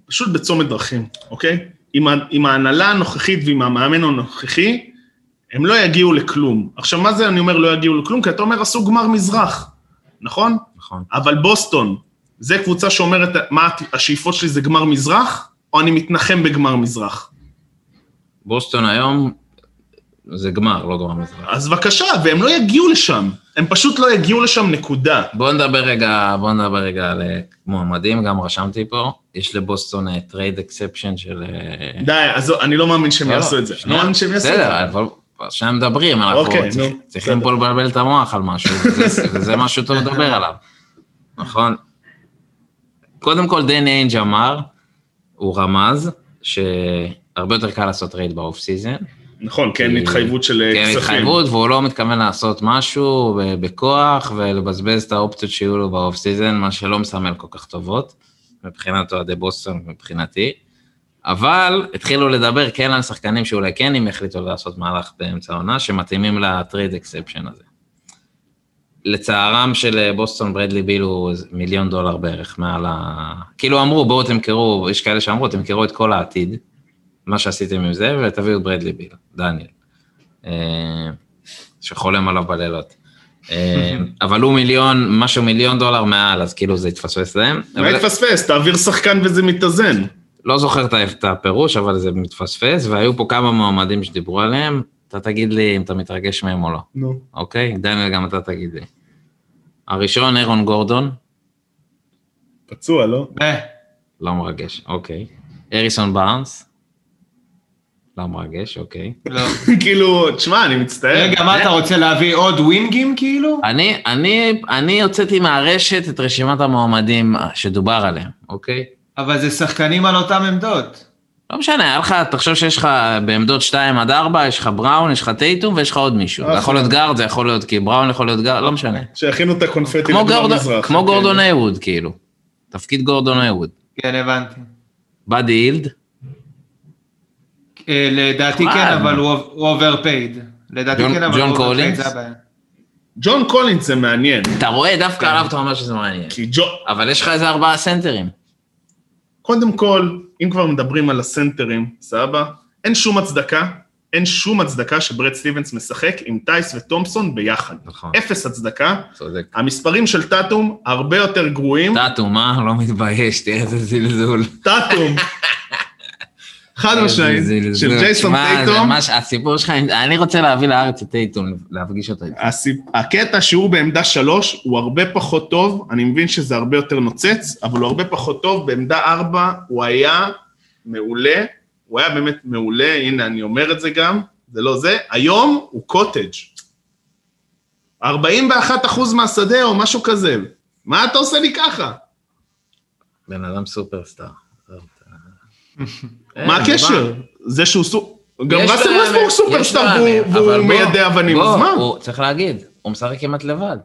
פשוט בצומת דרכים, אוקיי? עם ההנהלה הנוכחית ועם המאמן הנוכחי, הם לא יגיעו לכלום. עכשיו, מה זה אני אומר לא יגיעו לכלום? כי אתה אומר, עשו גמר מזרח, נכון? נכון. אבל בוסטון, זה קבוצה שאומרת, מה השאיפות שלי זה גמר מזרח, או אני מתנחם בגמר מזרח? בוסטון היום זה גמר, לא גמר מזרח. אז בבקשה, והם לא יגיעו לשם. הם פשוט לא יגיעו לשם, נקודה. בוא נדבר רגע, בוא נדבר רגע על מועמדים, גם רשמתי פה, יש לבוסטון טרייד אקספשן של... די, אז אני לא מאמין שהם יעשו את זה. אני לא מאמין שהם יעשו את זה. בסדר, אבל שהם מדברים, אנחנו צריכים פה לבלבל את המוח על משהו, וזה משהו טוב לדבר עליו. נכון? קודם כל, דן איינג' אמר, הוא רמז, שהרבה יותר קל לעשות טרייד באוף סיזן, נכון, כן, התחייבות של כספים. כן, התחייבות, והוא לא מתכוון לעשות משהו בכוח, ולבזבז את האופציות שיהיו לו באוף סיזן, מה שלא מסמל כל כך טובות, מבחינת אוהדי בוסטון, מבחינתי, אבל התחילו לדבר כן על שחקנים שאולי כן הם החליטו לעשות מהלך באמצע העונה, שמתאימים לטרייד אקספשן הזה. לצערם של בוסטון, ברדלי ביל הוא מיליון דולר בערך, מעל ה... כאילו אמרו, בואו תמכרו, יש כאלה שאמרו, תמכרו את כל העתיד, מה שעשיתם עם זה, ותביאו את ברדלי ביל, דניאל, שחולם עליו בלילות. אבל הוא מיליון, משהו מיליון דולר מעל, אז כאילו זה התפספס להם. מה התפספס? תעביר שחקן וזה מתאזן. לא זוכר את הפירוש, אבל זה מתפספס, והיו פה כמה מועמדים שדיברו עליהם, אתה תגיד לי אם אתה מתרגש מהם או לא. נו. אוקיי? דניאל, גם אתה תגיד לי. הראשון, אירון גורדון. פצוע, לא? לא מרגש, אוקיי. אריסון בארנס. לא מרגש, אוקיי. כאילו, תשמע, אני מצטער. רגע, מה אתה רוצה להביא עוד ווינגים, כאילו? אני, אני, אני הוצאתי מהרשת את רשימת המועמדים שדובר עליהם, אוקיי? אבל זה שחקנים על אותם עמדות. לא משנה, היה לך, תחשוב שיש לך בעמדות שתיים עד ארבע, יש לך בראון, יש לך טייטום, ויש לך עוד מישהו. זה יכול להיות גארד, זה יכול להיות, כי בראון יכול להיות גארד, לא משנה. שהכינו את הקונפטי לגמר מזרח. כמו גורדון איווד, כאילו. תפקיד גורדון איווד. כן, הבנתי. בדי הילד. לדעתי כן, אבל הוא אוברפייד. לדעתי כן, אבל הוא אוברפייד. ג'ון קולינס זה מעניין. אתה רואה דווקא עליו, אתה אומר שזה מעניין. אבל יש לך איזה ארבעה סנטרים. קודם כל, אם כבר מדברים על הסנטרים, סבא, אין שום הצדקה, אין שום הצדקה שברד סטיבנס משחק עם טייס וטומפסון ביחד. אפס הצדקה. המספרים של טאטום הרבה יותר גרועים. טאטום, אה? לא מתבייש, תראה איזה זלזול. טאטום. חד משניים, של ג'ייסון טייטום. הסיפור שלך, אני רוצה להביא לארץ את טייטום, להפגיש אותו. הקטע שהוא בעמדה שלוש, הוא הרבה פחות טוב, אני מבין שזה הרבה יותר נוצץ, אבל הוא הרבה פחות טוב, בעמדה ארבע, הוא היה מעולה, הוא היה באמת מעולה, הנה אני אומר את זה גם, זה לא זה, היום הוא קוטג'. ארבעים ואחד אחוז מהשדה או משהו כזה, מה אתה עושה לי ככה? בן אדם סופרסטאר. מה הקשר? זה שהוא סופר... גם ראסל ווסטברוק סופרסטאר והוא מיידה אבנים, אז מה? צריך להגיד, הוא משחק כמעט לבד.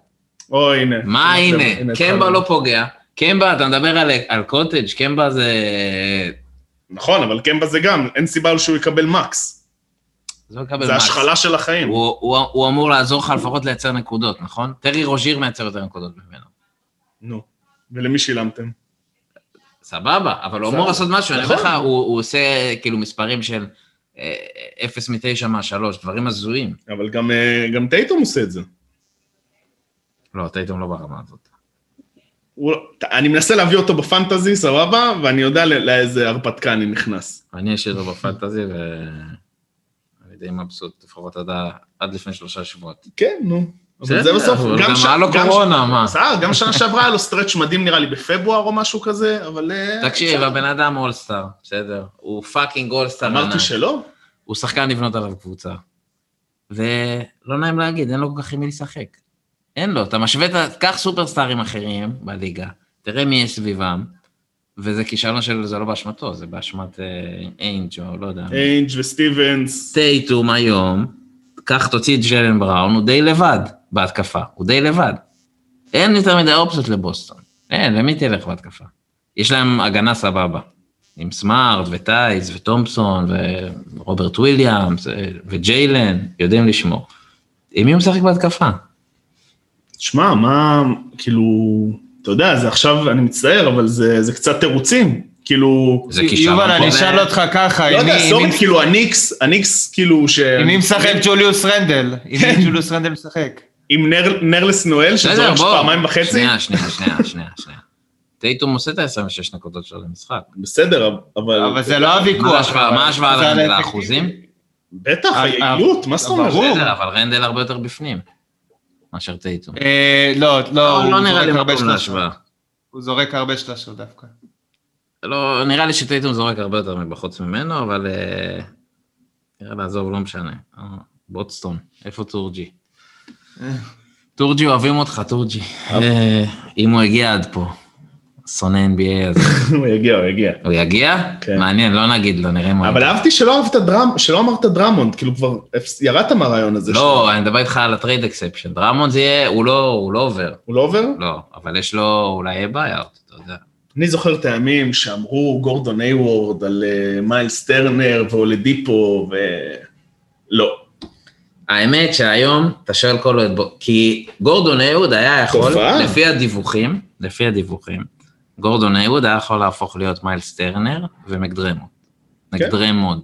או, הנה. מה הנה? קמבה לא פוגע. קמבה, אתה מדבר על קוטג', קמבה זה... נכון, אבל קמבה זה גם, אין סיבה שהוא יקבל מקס. זה השחלה של החיים. הוא אמור לעזור לך לפחות לייצר נקודות, נכון? טרי רוז'יר מייצר יותר נקודות ממנו. נו, ולמי שילמתם? סבבה, אבל הוא אמור לעשות משהו, אני אומר לך, הוא עושה כאילו מספרים של אפס מתשע מהשלוש, דברים הזויים. אבל גם טייטום עושה את זה. לא, טייטום לא ברמה הזאת. אני מנסה להביא אותו בפנטזי, סבבה, ואני יודע לאיזה הרפתקה אני נכנס. אני אשאיר אותו בפנטזי, ואני די מבסוט, לפחות עד לפני שלושה שבועות. כן, נו. אבל זה בסוף, גם מה לא קורונה, מה? גם שנה שעברה היה לו סטרץ' מדהים נראה לי בפברואר או משהו כזה, אבל... תקשיב, הבן אדם אולסטאר, בסדר? הוא פאקינג אולסטאר. אמרתי שלא? הוא שחקן לבנות עליו קבוצה. ולא נעים להגיד, אין לו כל כך מי לשחק. אין לו, אתה משווה, קח סופרסטארים אחרים בליגה, תראה מי יש סביבם, וזה כישלון שלו, זה לא באשמתו, זה באשמת איינג' או לא יודע. איינג' וסטיבנס. טייטום היום, כך תוציא את ג'לן בראון, הוא די לבד בהתקפה, הוא די לבד. אין יותר מדי אופציות לבוסטון, אין, למי תלך בהתקפה? יש להם הגנה סבבה, עם סמארט וטייס וטומפסון ורוברט וויליאמס וג'יילן, יודעים לשמור. עם מי הוא משחק בהתקפה? תשמע, מה, כאילו... אתה יודע, זה עכשיו, אני מצטער, אבל זה, זה קצת תירוצים, כאילו... יובל, אני אשאל אותך ככה, לא יודע, סורי, כאילו, הניקס, הניקס, כאילו, ש... אם מי משחק ג'וליוס רנדל, אם מי ג'וליוס רנדל משחק. עם נרלס נואל, שזורך שפעמיים וחצי. שנייה, שנייה, שנייה, שנייה. טייטום עושה את ה-עשרים ושש נקודות של המשחק. בסדר, אבל... אבל זה לא הוויכוח. מה השוואה לאחוזים? בטח, היעילות, מה זאת אומרת? בסדר, אבל רנדל הרבה יותר בפנים. מאשר טייטום. לא, לא, הוא זורק הרבה שלושה. הוא זורק הרבה שלושה דווקא. לא, נראה לי שטייטום זורק הרבה יותר מבחוץ ממנו, אבל נראה לעזוב, לא משנה. בוטסטון, איפה טורג'י? טורג'י, אוהבים אותך, טורג'י. אם הוא הגיע עד פה, שונא אן בי איי הזה. הוא יגיע, הוא יגיע. הוא יגיע? מעניין, לא נגיד לו, נראה מה. אבל אהבתי שלא אמרת דרמונד, כאילו כבר ירדת מהרעיון הזה. לא, אני מדבר איתך על הטרייד אקספשן. דרמונד זה יהיה, הוא לא עובר. הוא לא עובר? לא, אבל יש לו, אולי בעיה, אתה יודע. אני זוכר את הימים שאמרו גורדון אייוורד על מיילס טרנר ואולדיפו, ולא. האמת שהיום, אתה שואל כל עוד, כי גורדון אייוורד היה יכול, לפי הדיווחים, לפי הדיווחים, גורדון אייווד היה יכול להפוך להיות מיילס טרנר ומקדרמוד. מקדרמוד.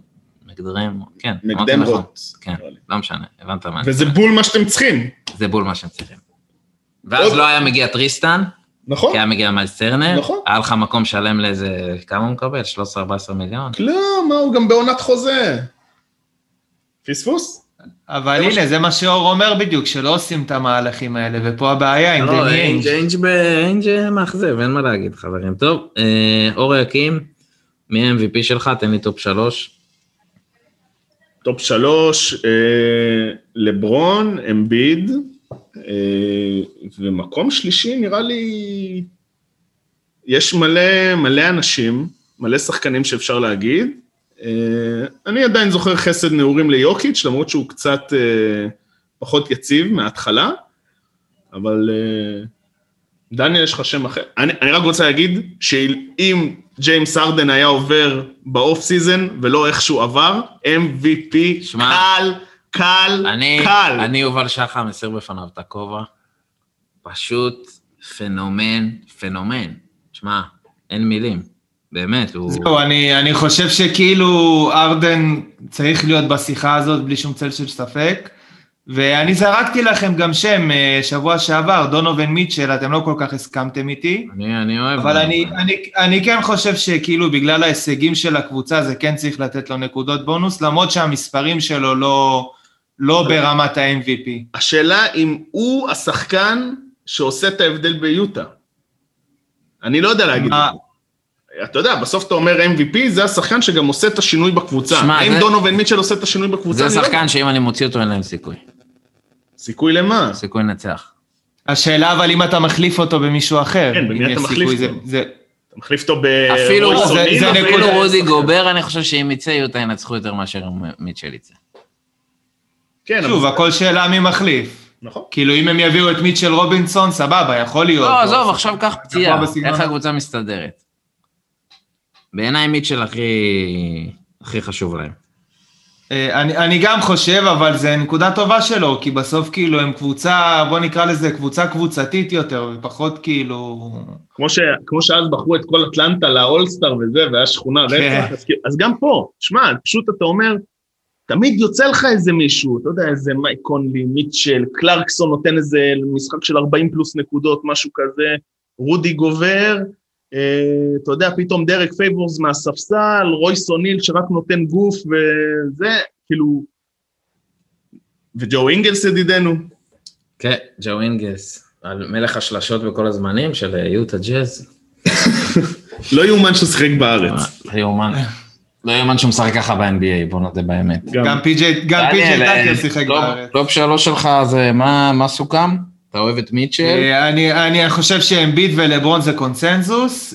מקדרמוד, כן. מקדרמוד. כן, לא משנה, הבנת מה. וזה בול מה שאתם צריכים. זה בול מה שאתם צריכים. ואז לא היה מגיע טריסטן, נכון. כי היה מגיע מיילס טרנר, היה לך מקום שלם לאיזה, כמה הוא מקבל? שלוש עשרה ארבע עשרה מיליון? לא, מה, הוא גם בעונת חוזה. פספוס? אבל הנה, זה מה שאור אומר בדיוק, שלא עושים את המהלכים האלה, ופה הבעיה עם דני אינג'. אינג' מאכזב, אין מה להגיד, חברים. טוב, אור יקים, מי ה-אם וי פי שלך? תן לי טופ שלוש. טופ שלוש, לברון, אמביד, ומקום שלישי נראה לי, יש מלא, מלא אנשים, מלא שחקנים שאפשר להגיד, אני עדיין זוכר חסד נעורים ליוקיץ', למרות שהוא קצת פחות יציב מההתחלה, אבל דניאל יש לך שם אחר. אני רק רוצה להגיד שאם ג'יימס ארדן היה עובר באוף סיזן ולא איכשהו עבר, אם וי פי קל, קל, קל. אני יובל שחר מסיר בפניו את הכובע, פשוט פנומן, פנומן. שמע, אין מילים. באמת, הוא... זהו, אני, אני חושב שכאילו ארדן צריך להיות בשיחה הזאת בלי שום צל של ספק, ואני זרקתי לכם גם שם שבוע שעבר, דונובן מיטשל, אתם לא כל כך הסכמתם איתי. אני, אני אוהב. אבל אני, אני, אני כן חושב שכאילו בגלל ההישגים של הקבוצה, זה כן צריך לתת לו נקודות בונוס, למרות שהמספרים שלו לא, לא ברמת ה-אם וי פי. השאלה אם הוא השחקן שעושה את ההבדל ביוטה. אני לא יודע להגיד את זה. אתה יודע, בסוף אתה אומר אם וי פי, זה השחקן שגם עושה את השינוי בקבוצה. האם דונובן מיטשל עושה את השינוי בקבוצה? זה השחקן שאם אני מוציא אותו אין להם סיכוי. סיכוי למה? סיכוי נצח. השאלה אבל אם אתה מחליף אותו במישהו אחר. כן, במי אתה מחליף אותו. אתה מחליף אותו ברויסונים. אפילו רודי גובר, אני חושב שאם יצא יוטה ינצחו יותר מאשר מיטשל יצא. שוב, הכל שאלה מי מחליף. נכון. כאילו אם הם יביאו את מיטשל רובינסון, סבבה, יכול להיות. לא, עזוב, עכשיו קח פציעה. איך הקבוצה מסתדרת? בעיניי מיטשל הכי חשוב להם. אני גם חושב, אבל זה נקודה טובה שלו, כי בסוף כאילו הם קבוצה, בוא נקרא לזה קבוצה קבוצתית יותר, ופחות כאילו... כמו שאז בחרו את כל אטלנטה לאולסטאר וזה, והיה שכונה רצח, אז גם פה, שמע, פשוט אתה אומר, תמיד יוצא לך איזה מישהו, אתה יודע, איזה מייק קונלי, מיטשל, קלרקסון נותן איזה משחק של ארבעים פלוס נקודות, משהו כזה, רודי גובר, אתה יודע, פתאום דרק פייבורס מהספסל, רויס אוניל שרק נותן גוף וזה, כאילו, וג'ו אינגלס ידידנו. כן, ג'ו אינגלס, על מלך השלשות בכל הזמנים של יוטה ג'אז. לא יאומן שהוא שחק בארץ. לא יאומן. לא יאומן שהוא משחק ככה ב-אן בי איי, בוא נדע באמת. גם פי ג'יי טאקר שיחק בארץ. טופ שלוש שלך, אז מה סוכם? אתה אוהב את מיטשל? אני חושב שאמביד ולברון זה קונצנזוס,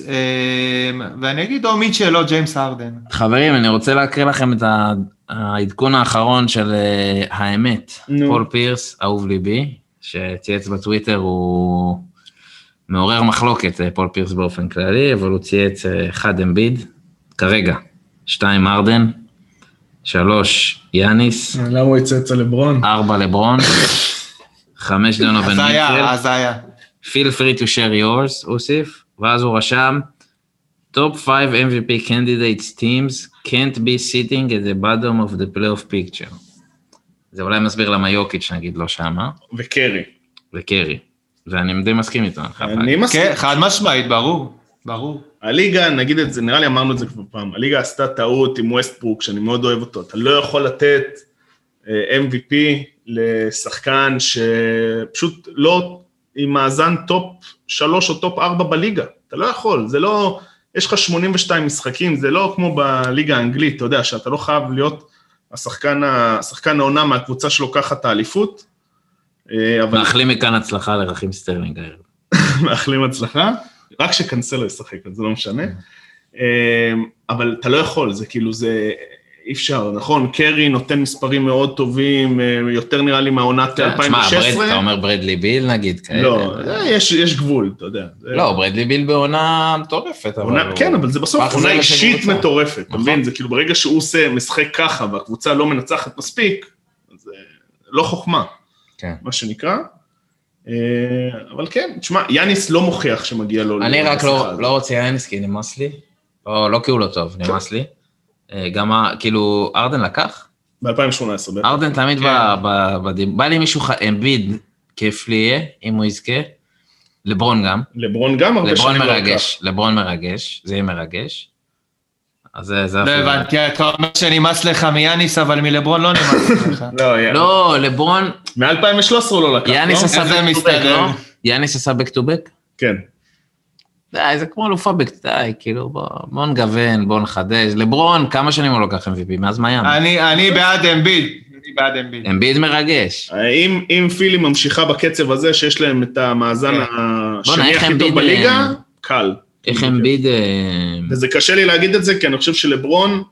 ואני אגיד או מיטשל או ג'יימס הרדן. חברים, אני רוצה להקריא לכם את העדכון האחרון של האמת. פול פירס, אהוב ליבי, שצייץ בטוויטר, הוא מעורר מחלוקת, פול פירס באופן כללי, אבל הוא צייץ אחד אמביד, כרגע, שתיים הרדן, שלוש יאניס. למה הוא יצייץ לברון? ארבע לברון. חמש דונובין מיטשל. אז היה, אז היה. Feel free to share yours, אוסיף, ואז הוא רשם, Top five אם וי פי candidates teams can't be sitting at the bottom of the playoff picture. זה אולי מסביר למה יוקיץ' נגיד לא שמה. וקרי. וקרי. ואני די מסכים איתו. אני מסכים. חד משמעית, ברור. ברור. הליגה, נגיד את זה, נראה לי אמרנו את זה כבר פעם, הליגה עשתה טעות עם ווסטברוק, שאני מאוד אוהב אותו, אתה לא יכול לתת אם וי פי לשחקן שפשוט לא עם מאזן טופ שלוש או טופ ארבע בליגה, אתה לא יכול, זה לא, יש לך שמונים ושתיים משחקים, זה לא כמו בליגה האנגלית, אתה יודע, שאתה לא חייב להיות השחקן, השחקן העונה מהקבוצה שלוקחת האליפות. מאחלים מכאן הצלחה לרחים סטרלינג הערב. מאחלים הצלחה, רק שקנסלו ישחק, זה לא משנה, אבל אתה לא יכול, זה כאילו זה... אי אפשר, נכון, קרי נותן מספרים מאוד טובים, יותר נראה לי מהעונת אלפיים ושש עשרה. אתה אומר ברדלי ביל נגיד כאלה. לא, יש גבול, אתה יודע. לא, ברדלי ביל בעונה מטורפת. כן, אבל זה בסוף עונה אישית מטורפת, אתה מבין? זה כאילו ברגע שהוא עושה משחק ככה, והקבוצה לא מנצחת מספיק, זה לא חוכמה, מה שנקרא. אבל כן, תשמע, יאניס לא מוכיח שמגיע לו. אני רק לא רוצה יאניס כי נמאס לי, או לא כי הוא לא טוב, נמאס לי. גם, כאילו, ארדן לקח? ב-אלפיים ושמונה עשרה. ארדן תמיד בא לי מישהו, אמביד, כיף לי יהיה, אם הוא יזכה. לברון גם. לברון גם הרבה שנים לא לקח. לברון מרגש, זה יהיה מרגש. אז זה... לא הבנתי, אתה אומר שנמאס לך מיאניס, אבל מלברון לא נמאס לך. לא, לברון... מ-אלפיים ושלוש עשרה הוא לא לקח, לא? יאניס עשה בקטובק, לא? יאניס עשה בקטובק? כן. די, זה כמו אלופה בקטעי, כאילו, בוא נגוון, בוא נחדש. לברון, כמה שנים הוא לוקח אם וי פי, מאז מיאמי? אני בעד אמביד, אני בעד אמביד. אמביד מרגש. אם פילי ממשיכה בקצב הזה, שיש להם את המאזן השני הכי טוב בליגה, קל. איך אמביד... וזה קשה לי להגיד את זה, כי אני חושב שלברון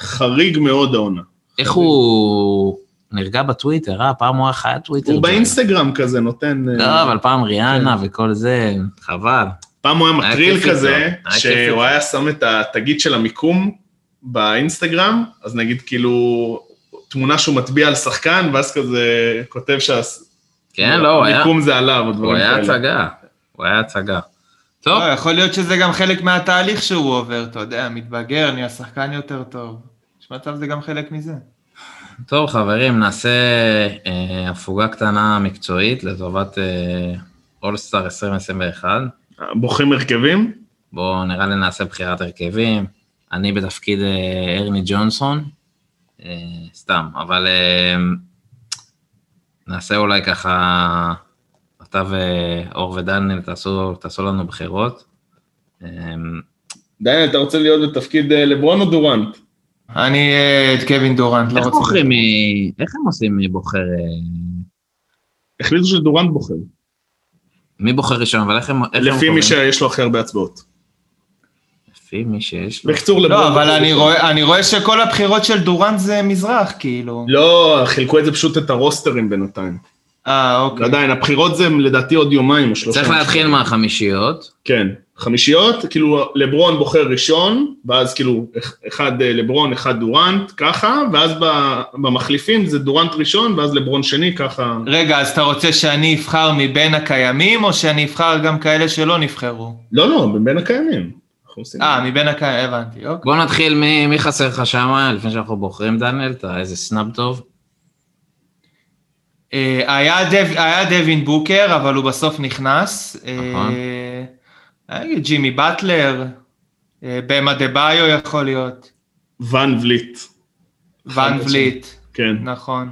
חריג מאוד העונה. איך הוא... נרגע בטוויטר, אה, פעם הוא אחד טוויטר. הוא באינסטגרם כזה נותן... לא, אבל פעם ריאנה וכל זה, חבל. פעם הוא היה מקריל כזה, שהוא היה שם את התגיד של המיקום באינסטגרם, אז נגיד כאילו תמונה שהוא מטביע על שחקן, ואז כזה כותב שהמיקום זה עליו. הוא היה הצגה, הוא היה הצגה. טוב. יכול להיות שזה גם חלק מהתהליך שהוא עובר, אתה יודע, מתבגר, נהיה שחקן יותר טוב. שמצב זה גם חלק מזה. טוב חברים, נעשה הפוגה קטנה מקצועית לטובת אולסטאר עשרים עשרים ואחת. בוחרים הרכבים? בואו נראה לי נעשה בחירת הרכבים, אני בתפקיד ארני ג'ונסון, סתם, אבל נעשה אולי ככה, אתה ואור ודניאל תעשו, תעשו לנו בחירות. דניאל, אתה רוצה להיות בתפקיד לברון או דורנט? אני את קווין דורנט, לא רוצה... איך הם עושים מי בוחר? החליטו שדורנט בוחר. מי בוחר ראשון, אבל איך הם... לפי מי שיש לו הכי הרבה הצבעות. לפי מי שיש לו... בקצור לברון... לא, אבל אני רואה שכל הבחירות של דורנט זה מזרח, כאילו. לא, חילקו את זה פשוט את הרוסטרים בינתיים. אה, אוקיי. עדיין, הבחירות זה לדעתי עוד יומיים או שלושה. צריך להתחיל מהחמישיות. כן, חמישיות, כאילו לברון בוחר ראשון, ואז כאילו אחד לברון, אחד דורנט, ככה, ואז במחליפים זה דורנט ראשון, ואז לברון שני, ככה. רגע, אז אתה רוצה שאני אבחר מבין הקיימים, או שאני אבחר גם כאלה שלא נבחרו? לא, לא, מבין הקיימים. אה, מבין הקיימים, הבנתי, אוקיי. בוא נתחיל מי חסר לך שמה, לפני שאנחנו בוחרים, דניאל, אתה איזה סנאפ טוב. היה דווין בוקר, אבל הוא בסוף נכנס. נכון. ג'ימי באטלר, במה דבאיו יכול להיות. ון וליט. ון וליט, נכון.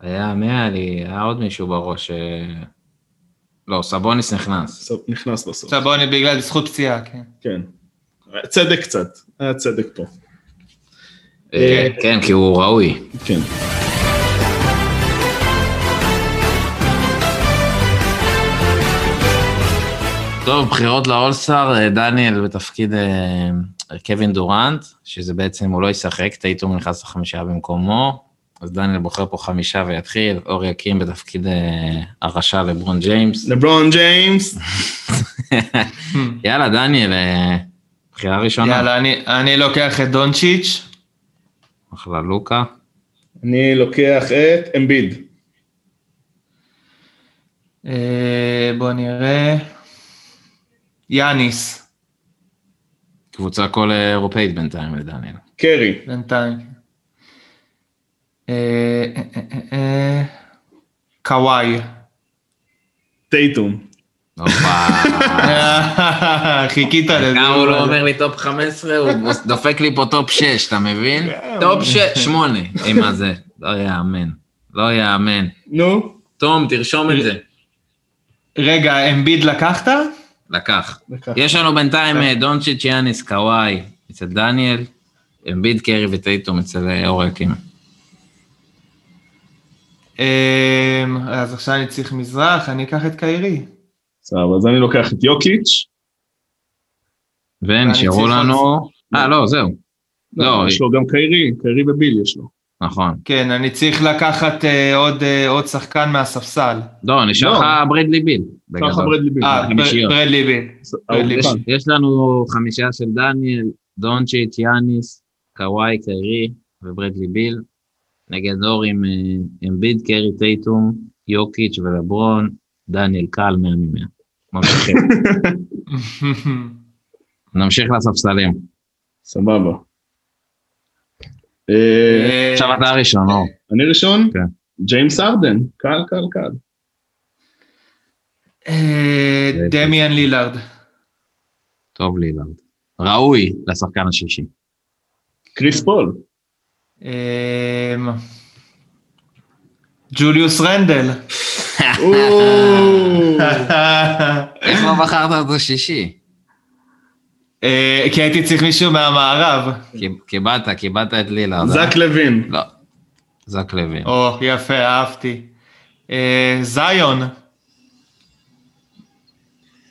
היה מאה לי, היה עוד מישהו בראש, לא, סבוניס נכנס. נכנס בסוף. סבוני בגלל בזכות פציעה, כן. כן. צדק קצת, היה צדק פה. כן, כי הוא ראוי. כן. טוב, בחירות לאולסטאר, דניאל בתפקיד קווין דורנט, שזה בעצם, הוא לא ישחק, טייטום נכנס לחמישה במקומו, אז דניאל בוחר פה חמישה ויתחיל, אור יקים בתפקיד הרשע לברון ג'יימס. לברון ג'יימס. יאללה, דניאל, בחירה ראשונה. יאללה, אני, אני לוקח את דונצ'יץ'. אחלה לוקה. אני לוקח את אמביד. בוא נראה. יאניס. קבוצה כל אירופאית בינתיים לדניאל. קרי. בינתיים. קוואי. טייטום. חיכית לזה. גם הוא לא אומר לי טופ חמש עשרה, הוא דופק לי פה טופ שש, אתה מבין? טופ שמונה, עם הזה. לא יאמן, לא יאמן. נו? תום, תרשום את זה. רגע, אמביד לקחת? לקח. יש לנו בינתיים דונצ'יץ', יאניס, קוואי, אצל דניאל, אמביד, קרי וטייטום אצל אורקים. אז עכשיו אני צריך מזרח, אני אקח את קיירי. סבבה, אז אני לוקח את יוקיץ'. ונשארו לנו... אה, לא, זהו. יש לו גם קיירי, קיירי וביל יש לו. נכון. כן, אני צריך לקחת עוד שחקן מהספסל. לא, נשאר לך ברדלי ביל. נשאר לך ברדלי ביל. אה, ברדלי ביל. יש לנו חמישה של דניאל, דונצ'יץ', יאניס, קוואי, קיירי וברדלי ביל. נגד אור עם אמביד, קיירי, טייטום, יוקיץ' ולברון, דניאל קל מאה ממאה. ממשיכים. נמשיך לספסלים. סבבה. עכשיו אתה הראשון, אור. אני ראשון? כן. ג'יימס ארדן, קל, קל, קל. דמיאן לילארד. טוב לילארד. ראוי לשחקן השישי. קריס פול. ג'וליוס רנדל. איך לא בחרת את השישי? כי הייתי צריך מישהו מהמערב. קיבלת, קיבלת את לילה. זק לוין. לא, זק לוין. או, יפה, אהבתי. זיון.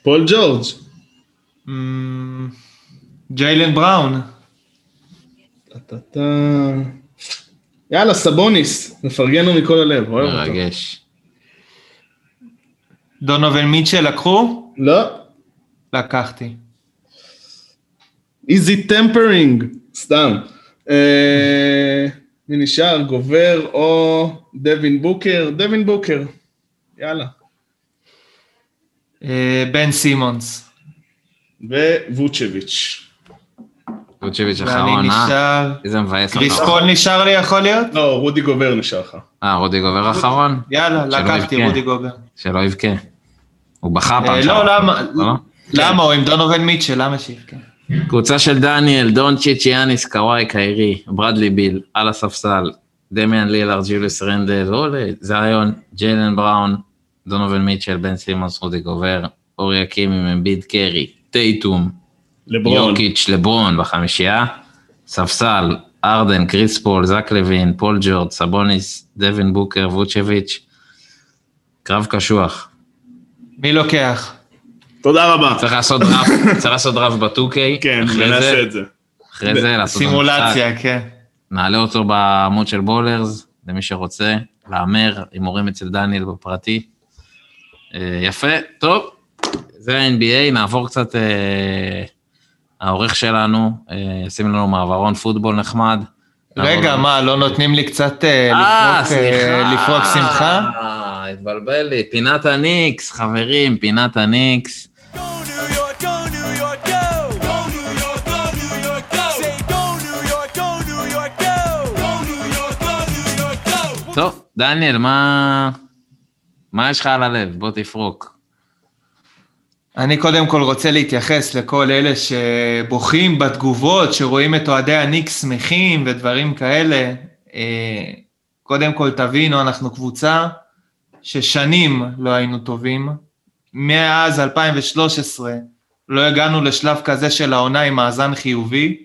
פול ג'ורג'. ג'יילן בראון. יאללה, סבוניס, נפרגנו מכל הלב, אוהב אותו. מרגש. דונובל מיטשל לקחו? לא. לקחתי. איזי טמפרינג, סתם. מי נשאר, גובר או דווין בוקר? דווין בוקר, יאללה. בן סימונס. וווצ'ביץ'. קוצ'ביץ' אחרונה, איזה מבאס אחרון. קריס פול נשאר לי, יכול להיות? לא, רודי גובר נשאר לך. אה, רודי גובר אחרון? יאללה, לקחתי רודי גובר. שלא יבכה. הוא בחר פעם. לא, למה? למה? הוא עם דונובל מיטשל, למה שיבכה? קבוצה של דניאל, דונצ'יץ', יאניס, קוואי, קיירי, ברדלי ביל, על הספסל, דמיאן לילארד, ג'וליוס רנדל, זיון, ג'יילן בראון, דונובל מיטשל, בן סימונס, רודי גובר, אורי אקימי, אמביד, קרי, טייטום. יוקיץ' לברון בחמישייה, ספסל, ארדן, קריס פול, זק לוין, פול ג'ורד, סבוניס, דווין בוקר, ווצ'ביץ', קרב קשוח. מי לוקח? תודה רבה. צריך לעשות דראפט, צריך לעשות דראפט בטוקי. כן, נעשה את זה. אחרי זה לעשות סימולציה, כן. נעלה אותו בעמוד של בולרס, למי שרוצה, לאמר, עם הורים אצל דניאל בפרטי. יפה, טוב, זה ה-אן בי איי, נעבור קצת... העורך שלנו, ישים לנו מעברון פוטבול נחמד. רגע, מה, לא נותנים לי קצת לפרוק שמחה? אה, התבלבל לי, פינת הניקס, חברים, פינת הניקס. טוב, דניאל, מה יש לך על הלב? בוא תפרוק. אני קודם כל רוצה להתייחס לכל אלה שבוכים בתגובות, שרואים את אוהדי הניקס שמחים ודברים כאלה. קודם כל תבינו, אנחנו קבוצה ששנים לא היינו טובים, מאז אלפיים ושלוש עשרה לא הגענו לשלב כזה של העונה עם מאזן חיובי,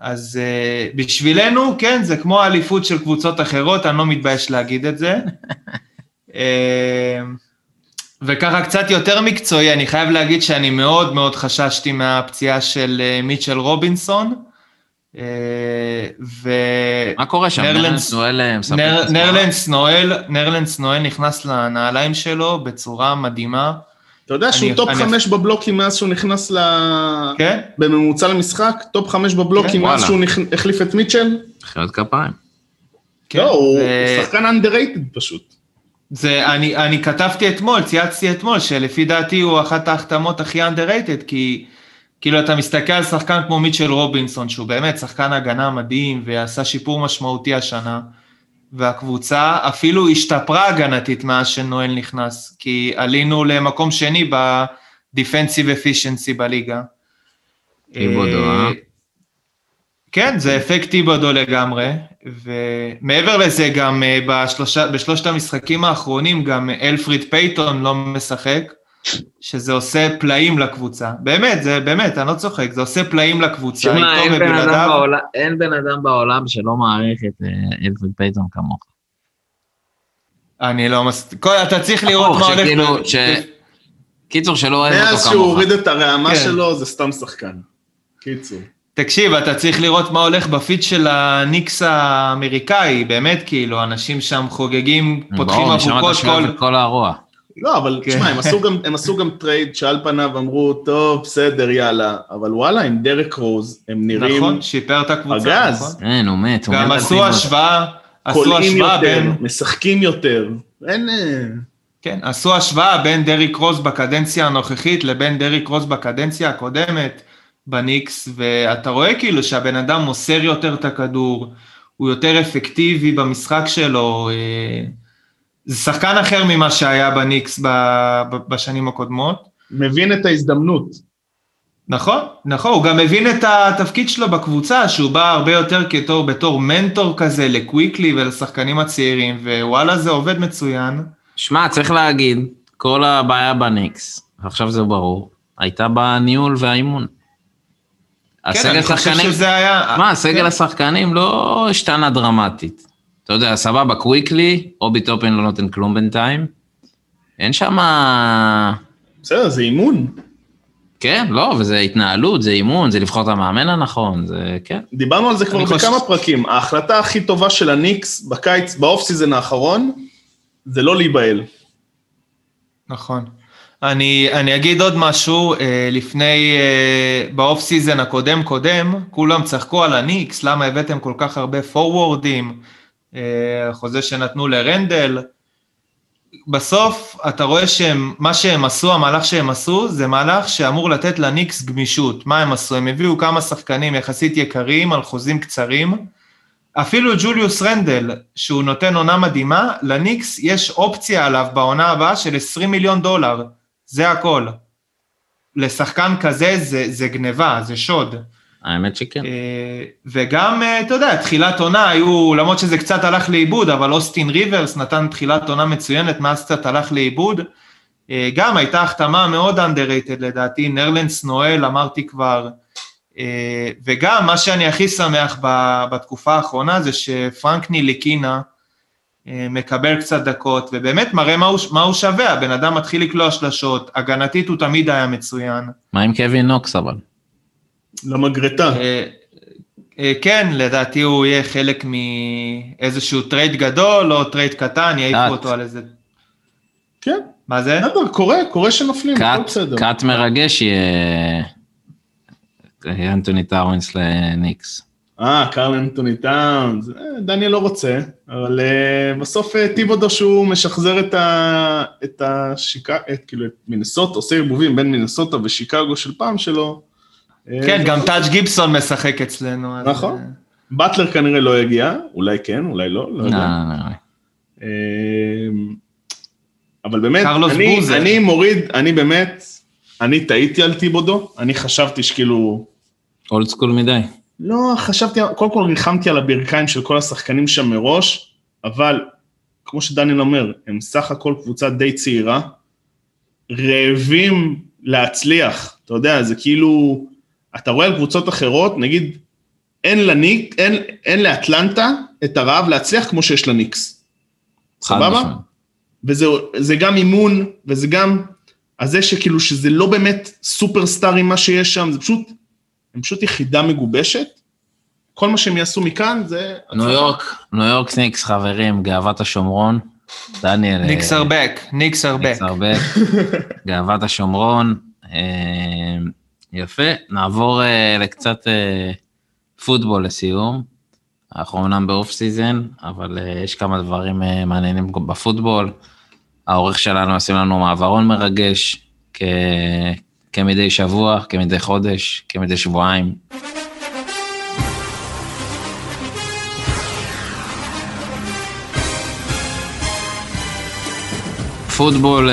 אז uh, בשבילנו, כן, זה כמו האליפות של קבוצות אחרות, אני לא מתבייש להגיד את זה, uh, וככה קצת יותר מקצועי, אני חייב להגיד שאני מאוד מאוד חששתי מהפציעה של uh, מיטשל רובינסון, uh, ו... מה קורה שם? נרלנס נואל, נר, נרלנס נואל, נרלנס נואל נכנס לנעליים שלו בצורה מדהימה, אתה יודע שהוא טופ חמש בבלוקים מאז שהוא נכנס בממוצע למשחק, טופ חמש בבלוקים מאז שהוא החליף את מיטשל. חיות כפיים. לא, הוא שחקן אנדררייטד פשוט. אני כתבתי אתמול, צייצתי אתמול, שלפי דעתי הוא אחת ההחתמות הכי אנדררייטד, כי כאילו אתה מסתכל על שחקן כמו מיטשל רובינסון, שהוא באמת שחקן הגנה מדהים, ועשה שיפור משמעותי השנה, והקבוצה אפילו השתפרה הגנתית מאז שנואל נכנס, כי עלינו למקום שני בדיפנסיב אפישנסי בליגה. טיבודו, אה? כן, זה אפקט טיבודו לגמרי, ומעבר לזה גם בשלושת המשחקים האחרונים, גם אלפריד פייטון לא משחק, שזה עושה פלאים לקבוצה. באמת, זה באמת, אני לא צוחק, זה עושה פלאים לקבוצה. שמה, אין בן, אדם בעולם, אין בן אדם בעולם שלא מעריך את אלפריד פייטון כמוך. אני לא מסתכל, אתה צריך לראות מה הולך. קיצור שלא אוהב אותו כמוך. מאז שהוא הוריד את הרעמה שלו, זה סתם שחקן. קיצור. תקשיב, אתה צריך לראות מה הולך בפיד של הניקס האמריקאי, באמת כאילו, אנשים שם חוגגים, פותחים אבוקות כל הרוע. לא, אבל תשמע, הם עשו גם טרייד שעל פניו אמרו, טוב, בסדר, יאללה, אבל וואלה, עם דרק רוז, הם נראים... נכון, שיפר את הקבוצה, נכון? אין, הוא מת, הוא מת. גם עשו השוואה, עשו השוואה בין... משחקים יותר, אין... כן, עשו השוואה בין דרק רוז בקדנציה הנוכחית, לבין דרק רוז בקדנציה הקודמת, בניקס, ואתה רואה כאילו שהבן אדם מוסר יותר את הכדור, הוא יותר אפקטיבי במשחק שלו, זה שחקן אחר ממה שהיה בניקס בשנים הקודמות. מבין את ההזדמנות. נכון, נכון, הוא גם מבין את התפקיד שלו בקבוצה, שהוא בא הרבה יותר כתור, בתור מנטור כזה לקוויקלי ולשחקנים הצעירים, ווואלה זה עובד מצוין. שמע, צריך להגיד, כל הבעיה בניקס, עכשיו זה ברור, הייתה בניהול והאימון. כן, אני חושב שזה היה... מה, הסגל השחקנים לא השתנה דרמטית. אתה יודע, סבבה, קוויקלי, אובי טופן לא נותן כלום בינתיים, אין שם... בסדר, זה אימון. כן, לא, וזה התנהלות, זה אימון, זה לבחור את המאמן הנכון, זה כן. דיברנו על זה כבר בכמה פרקים, ההחלטה הכי טובה של הניקס בקיץ, באוף סיזן האחרון, זה לא להיבהל. נכון. אני, אני אגיד עוד משהו, לפני, באוף סיזן הקודם קודם, כולם צחקו על הניקס, למה הבאתם כל כך הרבה פורוורדים, החוזה שנתנו לרנדל, בסוף אתה רואה שמה שהם עשו, המהלך שהם עשו, זה מהלך שאמור לתת לניקס גמישות, מה הם עשו? הם הביאו כמה שחקנים יחסית יקרים על חוזים קצרים, אפילו ג'וליוס רנדל, שהוא נותן עונה מדהימה, לניקס יש אופציה עליו בעונה הבאה של עשרים מיליון דולר, זה הכל. לשחקן כזה זה, זה גניבה, זה שוד. האמת שכן. וגם, אתה יודע, תחילת עונה היו, למרות שזה קצת הלך לאיבוד, אבל אוסטין ריברס נתן תחילת עונה מצוינת, מאז קצת הלך לאיבוד, גם הייתה החתמה מאוד underrated לדעתי, נרלנס נואל, אמרתי כבר, וגם מה שאני הכי שמח בתקופה האחרונה, זה שפרנק ניליקינה מקבל קצת דקות, ובאמת מראה מה הוא שווה, הבן אדם מתחיל לקלוע שלשות, הגנתית הוא תמיד היה מצוין. מה עם קווין נוקס אבל? למגרטה. כן, לדעתי הוא יהיה חלק מאיזשהו טרייד גדול, או טרייד קטן, יעיפו אותו על איזה... כן. מה זה? נדבר, קורה, קורה שנופלים, הכל בסדר. קאט מרגש יהיה אנטוני טאונס לניקס. אה, קארל אנטוני טאונס, דניאל לא רוצה, אבל בסוף טיבודו שהוא משחזר את השיקגו, כאילו את מינסוטה, עושה ערבובים בין מינסוטה ושיקגו של פעם שלו, כן, גם טאץ' גיבסון משחק אצלנו. נכון. באטלר כנראה לא הגיע, אולי כן, אולי לא, לא יודע. אבל באמת, אני מוריד, אני באמת, אני טעיתי על טיבודו, אני חשבתי שכאילו... אולד סקול מדי. לא, חשבתי, קודם כל ריחמתי על הברכיים של כל השחקנים שם מראש, אבל כמו שדניאל אומר, הם סך הכל קבוצה די צעירה, רעבים להצליח, אתה יודע, זה כאילו, אתה רואה על קבוצות אחרות, נגיד, אין, לניק, אין, אין לאטלנטה את הרעב להצליח כמו שיש לניקס. סבבה? וזה זה גם אימון, וזה גם, אז זה שכאילו שזה לא באמת סופרסטארי מה שיש שם, זה פשוט, הם פשוט יחידה מגובשת, כל מה שהם יעשו מכאן זה... ניו יורק, ניו יורק ניקס, חברים, גאוות השומרון, דניאל... ניקס ארבק, ניקס ארבק. גאוות השומרון, יפה, נעבור לקצת פוטבול לסיום, אנחנו אומנם באוף סיזן, אבל יש כמה דברים מעניינים בפוטבול, העורך שלנו עושים לנו מעברון מרגש, כמדי שבוע, כמדי חודש, כמדי שבועיים. פוטבול,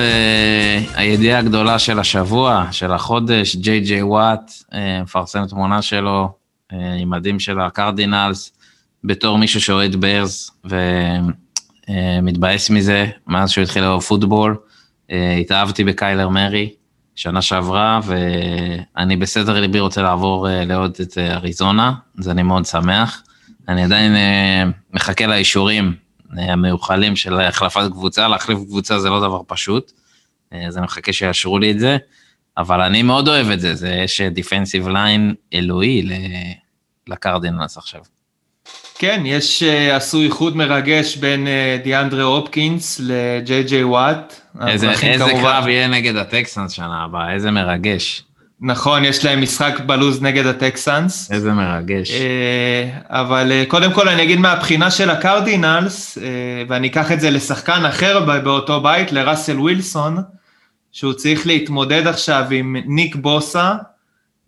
הידיעה הגדולה של השבוע, של החודש, ג'יי ג'יי וואט, מפרסם תמונה שלו, עם מדים של הקרדינלס, בתור מישהו שאוהד ברז, ומתבאס מזה, מאז שהוא התחיל לעבור פוטבול, התאהבתי בקיילר מרי, שנה שעברה, ואני בסדר ליבי רוצה לעבור לעוד את אריזונה, אז אני מאוד שמח, אני עדיין מחכה לאישורים, המיוחלים של החלפת קבוצה, להחליף קבוצה זה לא דבר פשוט, אז אני מחכה שיאשרו לי את זה, אבל אני מאוד אוהב את זה, זה יש דיפנסיב ליין אלוהי לקרדינלס עכשיו. כן, יש, עשו איחוד מרגש בין דיאנדרה הופקינס לג'יי ג'יי וואט. איזה, איזה כמובן... קרב יהיה נגד הטקסנס שנה הבאה, איזה מרגש. נכון, יש להם משחק בלוז נגד הטקסנס. איזה מרגש. אבל קודם כל אני אגיד מהבחינה של הקרדינלס, ואני אקח את זה לשחקן אחר באותו בית, לרסל ווילסון, שהוא צריך להתמודד עכשיו עם ניק בוסה,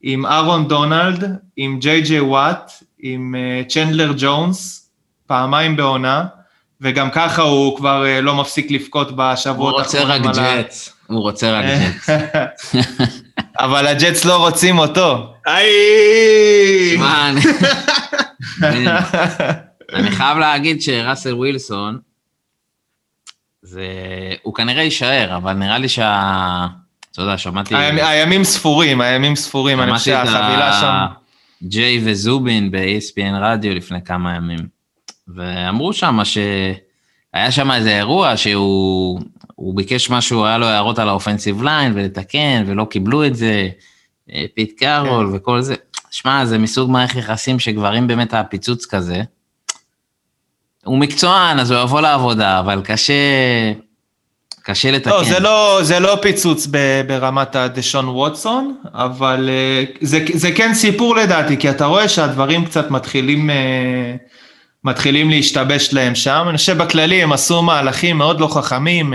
עם ארון דונלד, עם ג'יי ג'יי וואט, עם צ'נדלר ג'ונס, פעמיים בעונה, וגם ככה הוא כבר לא מפסיק לפקוט בשבועות האחרונים. הוא רוצה רק ג'אץ, הוא רוצה רק ג'אץ. אבל הג'אטס לא רוצים אותו. איי! שמע, אני חייב להגיד שרסל ווילסון, הוא כנראה יישאר, אבל נראה לי שה... אתה יודע, שמעתי... הימים ספורים, הימים ספורים, אני חושב שהחבילה שם... ג'יי וזובין ב-E S P N רדיו לפני כמה ימים, ואמרו שם שהיה שם איזה אירוע שהוא... הוא ביקש משהו, היה לו הערות על האופנסיב ליין, ולתקן, ולא קיבלו את זה, פיט קארול כן. וכל זה. שמע, זה מסוג מערכת יחסים שגברים באמת הפיצוץ כזה. הוא מקצוען, אז הוא יבוא לעבודה, אבל קשה, קשה לתקן. לא, זה לא, זה לא פיצוץ ברמת הדשון ווטסון, אבל זה, זה כן סיפור לדעתי, כי אתה רואה שהדברים קצת מתחילים... מתחילים להשתבש להם שם, אני חושב בכללי הם עשו מהלכים מאוד לא חכמים,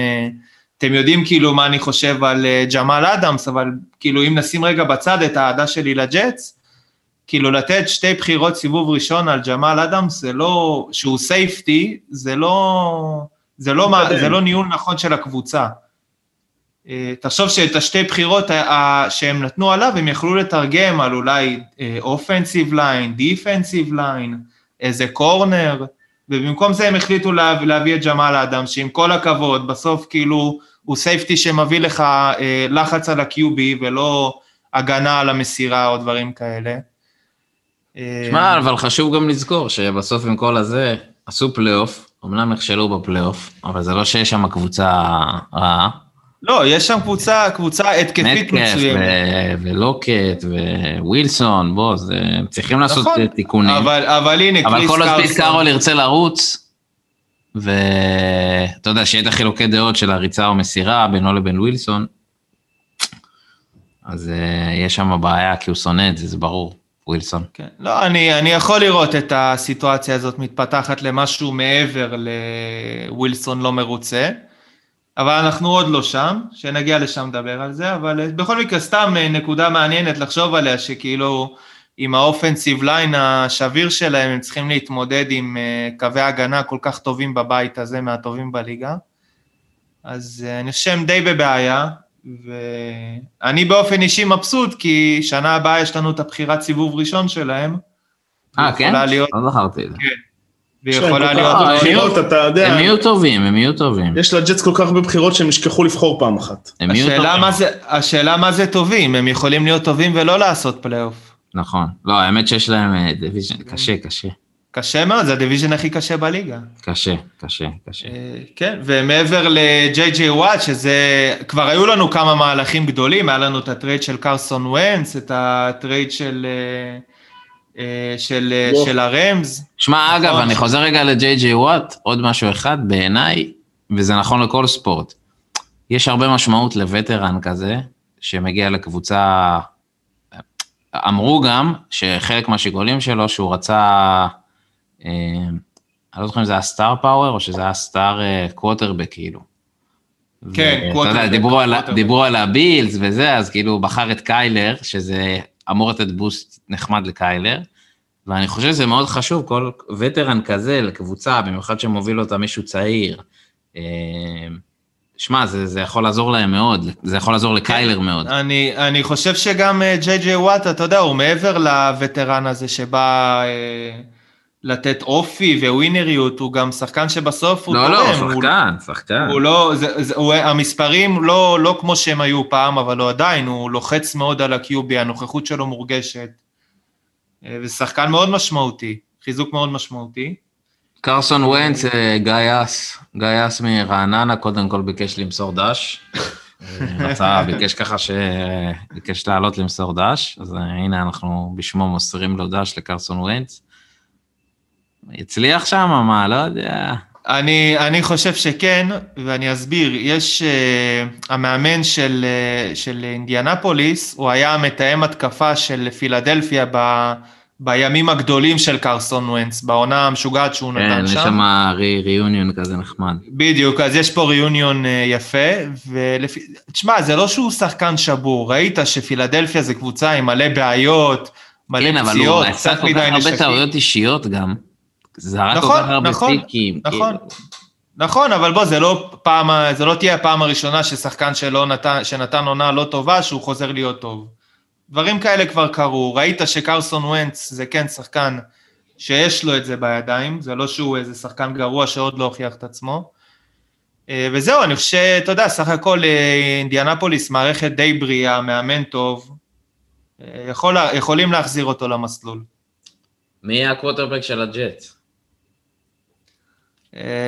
אתם יודעים כאילו מה אני חושב על ג'מל אדמס, אבל כאילו אם נשים רגע בצד את העדה שלי לג'אטס, כאילו לתת שתי בחירות סיבוב ראשון על ג'מל אדמס, זה לא, שהוא סייפטי, זה לא, זה לא, מה, זה לא ניהול נכון של הקבוצה. תחשוב שאת השתי בחירות שהם נתנו עליו, הם יכלו לתרגם על אולי offensive line, defensive line, איזה קורנר, ובמקום זה הם החליטו להביא, להביא את ג'מל אדם, שעם כל הכבוד, בסוף כאילו, הוא סייפטי שמביא לך אה, לחץ על הקיובי, ולא הגנה על המסירה, או דברים כאלה. שמע, אה... אבל חשוב גם לזכור, שבסוף עם כל הזה, עשו פלייאוף, אמנם נכשלו בפלייאוף, אבל זה לא שיש שם קבוצה רעה. לא, יש שם קבוצה, קבוצה התקפית מצוינת. ולוקט ווילסון, בוא, הם צריכים לעשות תיקונים. אבל הנה, אבל כל עוד פיט קארול ירצה לרוץ, ואתה יודע, שיהיה את החילוקי דעות של הריצה או מסירה, בינו לבין ווילסון, אז יש שם הבעיה, כי הוא שונא את זה, זה ברור, ווילסון. לא, אני יכול לראות את הסיטואציה הזאת מתפתחת למשהו מעבר לווילסון לא מרוצה, אבל אנחנו עוד לא שם, שנגיע לשם לדבר על זה, אבל בכל מקרה סתם נקודה מעניינת לחשוב עליה, שכאילו עם האופנסיב ליין השביר שלהם, הם צריכים להתמודד עם קווי הגנה כל כך טובים בבית הזה, מהטובים בליגה, אז אני חושב שהם די בבעיה, ואני באופן אישי מבסוט, כי שנה הבאה יש לנו את הבחירת סיבוב ראשון שלהם. אה, כן? לא זכרתי את זה. כן. ויכולה להיות... בחירות, אתה יודע... הם יהיו טובים, הם יהיו טובים. יש לג'טס כל כך הרבה בחירות שהם ישכחו לבחור פעם אחת. השאלה מה זה טובים, הם יכולים להיות טובים ולא לעשות פלייאוף. נכון. לא, האמת שיש להם דיוויז'ן, קשה, קשה. קשה מאוד, זה הדיוויז'ן הכי קשה בליגה. קשה, קשה, קשה. כן, ומעבר לג'יי ג'יי וואט, שזה... כבר היו לנו כמה מהלכים גדולים, היה לנו את הטרייד של קרסון ונץ, את הטרייד של... של, של הרמז. שמע, אגב, אני חוזר רגע לג'יי ג'יי וואט, עוד משהו אחד בעיניי, וזה נכון לכל ספורט. יש הרבה משמעות לווטרן כזה, שמגיע לקבוצה, אמרו גם שחלק מהשיקולים שלו, שהוא רצה, אה, אני לא זוכר אם זה היה סטאר פאוור, או שזה היה סטאר אה, קווטרבק כאילו. כן, ו- קווטרבק. יודע, דיברו, על, דיברו על הבילס וזה, אז כאילו בחר את קיילר, שזה... אמור לתת בוסט נחמד לקיילר, ואני חושב שזה מאוד חשוב, כל וטרן כזה לקבוצה, במיוחד שמוביל אותה מישהו צעיר, שמע, זה, זה יכול לעזור להם מאוד, זה יכול לעזור לקיילר מאוד. אני, אני חושב שגם ג'יי ג'יי וואט, אתה יודע, הוא מעבר לווטרן הזה שבא לתת אופי וווינריות, הוא גם שחקן שבסוף הוא... לא, לא, הוא שחקן, שחקן. הוא לא, זה, זה, הוא, המספרים לא, לא כמו שהם היו פעם, אבל הוא עדיין, הוא לוחץ מאוד על הקיובי, הנוכחות שלו מורגשת, ושחקן מאוד משמעותי, חיזוק מאוד משמעותי. קרסון ונץ, גייס, גייס מרעננה, קודם כל ביקש למסור דש, רצה, ביקש ככה שביקש לעלות למסור דש, אז הנה אנחנו בשמו מוסרים לו דש לקרסון ונץ, יצליח שם, מה, לא יודע. אני, אני חושב שכן, ואני אסביר, יש, uh, המאמן של, uh, של אינדיאנפוליס, הוא היה מתאם התקפה של פילדלפיה ב, בימים הגדולים של קרסון ונץ, בעונה המשוגעת שהוא כן, נתן שם. כן, יש שם רי, ריוניון כזה נחמד. בדיוק, אז יש פה ריוניון uh, יפה, ולפי, תשמע, זה לא שהוא שחקן שבור, ראית שפילדלפיה זה קבוצה עם מלא בעיות, מלא כן, פציעות, קצת מדי נשקים. כן, אבל הוא עשה כל כך הרבה טעויות אישיות גם. נכון, נכון, נכון, נכון, אבל בוא, זה לא פעם, זה לא תהיה הפעם הראשונה ששחקן שלא נתן, שנתן עונה לא טובה, שהוא חוזר להיות טוב. דברים כאלה כבר קרו, ראית שקרסון ונץ זה כן שחקן שיש לו את זה בידיים, זה לא שהוא איזה שחקן גרוע שעוד לא הוכיח את עצמו, וזהו, אני חושב, אתה יודע, סך הכל אינדיאנפוליס, מערכת די בריאה, מאמן טוב, יכול, יכולים להחזיר אותו למסלול. מי הקווטרבק של הג'טס?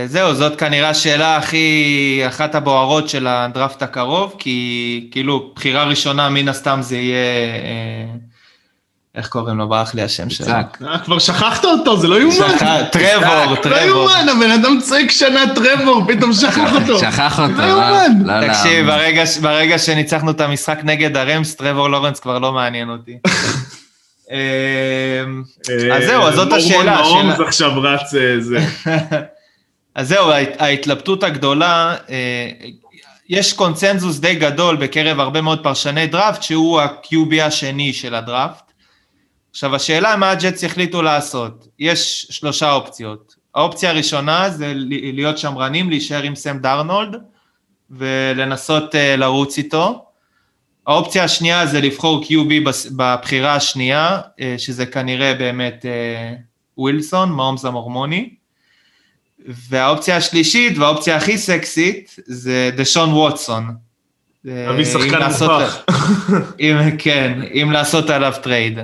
זהו, זאת כנראה השאלה הכי, אחת הבוערות של הדרפט הקרוב, כי כאילו, בחירה ראשונה מן הסתם זה יהיה, איך קוראים לו, ברח לי השם שלו. כבר שכחת אותו, זה לא יומן. טרבור, טרבור. לא יומן, הבן אדם צועק שנה טרבור, פתאום שכח אותו. שכח אותו, לא. תקשיב, ברגע שניצחנו את המשחק נגד הרמס, טרבור לורנס כבר לא מעניין אותי. אז זהו, אז זאת השאלה. אורבון נאום זה עכשיו רץ זה. אז זהו, ההתלבטות הגדולה, יש קונצנזוס די גדול בקרב הרבה מאוד פרשני דראפט, שהוא הקיובי השני של הדראפט. עכשיו, השאלה מה הג'טס יחליטו לעשות? יש שלושה אופציות. האופציה הראשונה זה להיות שמרנים, להישאר עם סם דרנולד, ולנסות לרוץ איתו. האופציה השנייה זה לבחור קיובי בבחירה השנייה, שזה כנראה באמת ווילסון, מהומס המורמוני, והאופציה השלישית והאופציה הכי סקסית זה דשון ווטסון. אבי שחקן מופח. כן, אם לעשות עליו טרייד.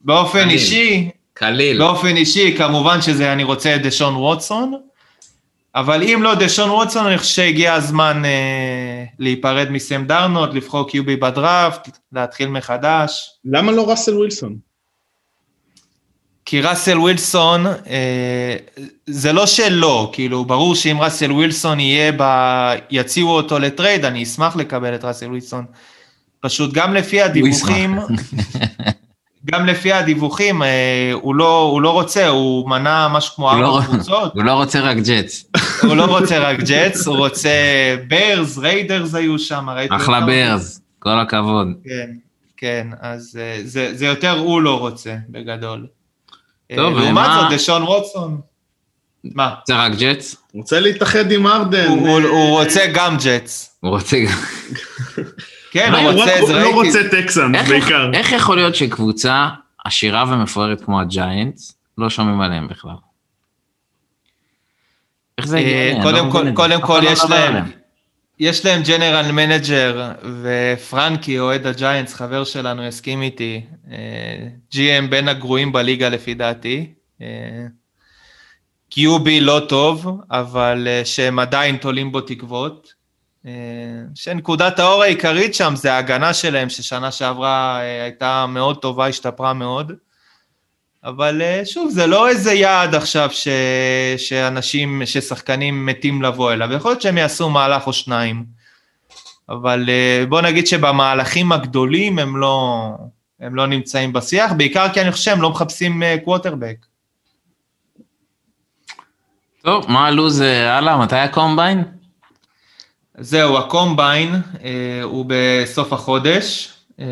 באופן אישי, קליל. באופן אישי, כמובן שזה אני רוצה את דשון ווטסון, אבל אם לא דשון ווטסון, אני חושב שהגיע הזמן אה, להיפרד מסם דרנולד, לבחור קיובי בדראפט, להתחיל מחדש. למה לא ראסל ווילסון? כי ראסל ווילסון, אה, זה לא שלא, כאילו ברור שאם ראסל ווילסון יהיה, ב... יציאו אותו לטרייד, אני אשמח לקבל את ראסל ווילסון. פשוט גם לפי הדיווחים, גם לפי הדיווחים, הוא לא, הוא לא רוצה, הוא מנע משהו כמו ארבע קבוצות. הוא לא רוצה רק ג'טס. הוא לא רוצה רק ג'טס, הוא רוצה ברז, ריידרס היו שם. אחלה ברז, כל הכבוד. כן, כן, אז זה, זה יותר הוא לא רוצה, בגדול. טוב, לעומת זאת, דשון רוטסון. מה? רוצה רק ג'טס? הוא רוצה להתאחד עם ארדן. הוא רוצה גם ג'טס. הוא רוצה גם... כן, הוא לא רוצה טקסן, בעיקר. איך יכול להיות שקבוצה עשירה ומפוארת כמו הג'יינטס, לא שומעים עליהם בכלל? איך זה הגיע? קודם כל יש להם, יש להם ג'נרל מנג'ר, ופרנקי, אוהד הג'יינטס, חבר שלנו, הסכים איתי, ג'י אם בין הגרועים בליגה לפי דעתי, קיובי לא טוב, אבל שהם עדיין תולים בו תקוות, שנקודת האור העיקרית שם זה ההגנה שלהם, ששנה שעברה הייתה מאוד טובה, השתפרה מאוד, אבל שוב, זה לא איזה יעד עכשיו ש... שאנשים, ששחקנים מתים לבוא אליו, ויכול להיות שהם יעשו מהלך או שניים, אבל בוא נגיד שבמהלכים הגדולים הם לא, הם לא נמצאים בשיח, בעיקר כי אני חושב שהם לא מחפשים קווטרבק. טוב, מה הלו"ז הלאה? מתי הקומביין? זהו, הקומביין אה, הוא בסוף החודש. אה,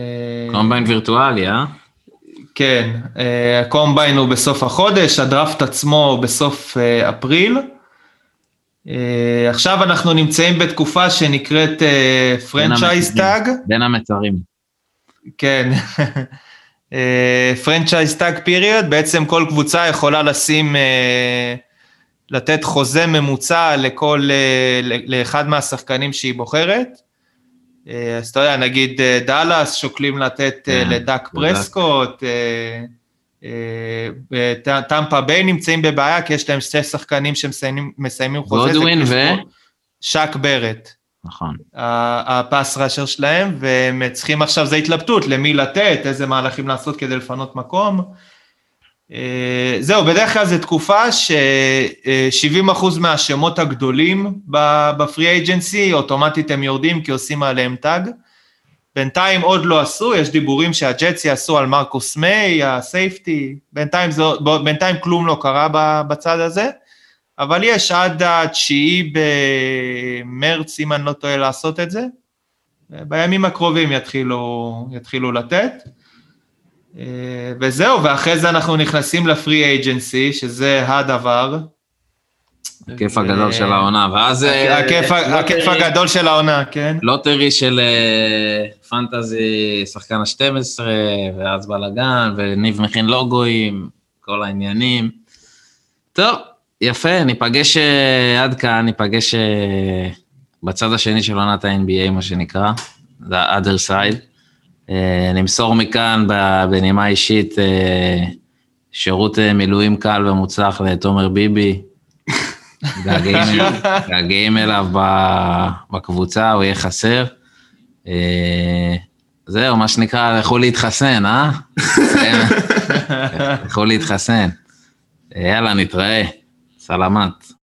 קומביין וירטואלי, אה? כן, אה, הקומביין הוא בסוף החודש, הדרפט עצמו הוא בסוף אה, אפריל. אה, עכשיו אנחנו נמצאים בתקופה שנקראת אה, פרנצ'ייז טאג. בין המצרים. כן, אה, פרנצ'ייז טאג פיריוד, בעצם כל קבוצה יכולה לשים... אה, לתת חוזה ממוצע לכל, לאחד מהשחקנים שהיא בוחרת, אז אתה יודע, נגיד דאלאס שוקלים לתת לדאק פרסקוט, טמפה ביי נמצאים בבעיה, כי יש להם שתי שחקנים שמסיימים חוזה, שק ברט, הפס ראשר שלהם, והם צריכים עכשיו, זה התלבטות, למי לתת, איזה מהלכים לעשות כדי לפנות מקום, זהו, בדרך כלל זו תקופה ש-שבעים אחוז מהשמות הגדולים בפרי אייג'נסי, אוטומטית הם יורדים כי עושים עליהם טאג, בינתיים עוד לא עשו, יש דיבורים שהג'טס יעשו על מרקוס מיי, הסייפטי, בינתיים, זה, בינתיים כלום לא קרה בצד הזה, אבל יש עד התשיעי במרץ, אם אני לא טועה לעשות את זה, בימים הקרובים יתחילו, יתחילו לתת, וזהו, ואחרי זה אנחנו נכנסים לפרי אייג'נסי, שזה הדבר. הכיף הגדול של העונה, ואז... הכיף הגדול של העונה, כן. לוטרי של פנטזי, שחקן ה-שתים עשרה, ואז בלגן, וניב מכין לוגויים, כל העניינים. טוב, יפה, ניפגש עד כאן, ניפגש בצד השני של עונת ה-אן בי איי, מה שנקרא, the other side. נמסור מכאן בנימה אישית שירות מילואים קל ומוצלח לתומר ביבי, געגעים אליו בקבוצה, הוא יהיה חסר. זהו, מה שנקרא, לכו להתחסן, אה? לכו להתחסן. יאללה, נתראה. סלמת.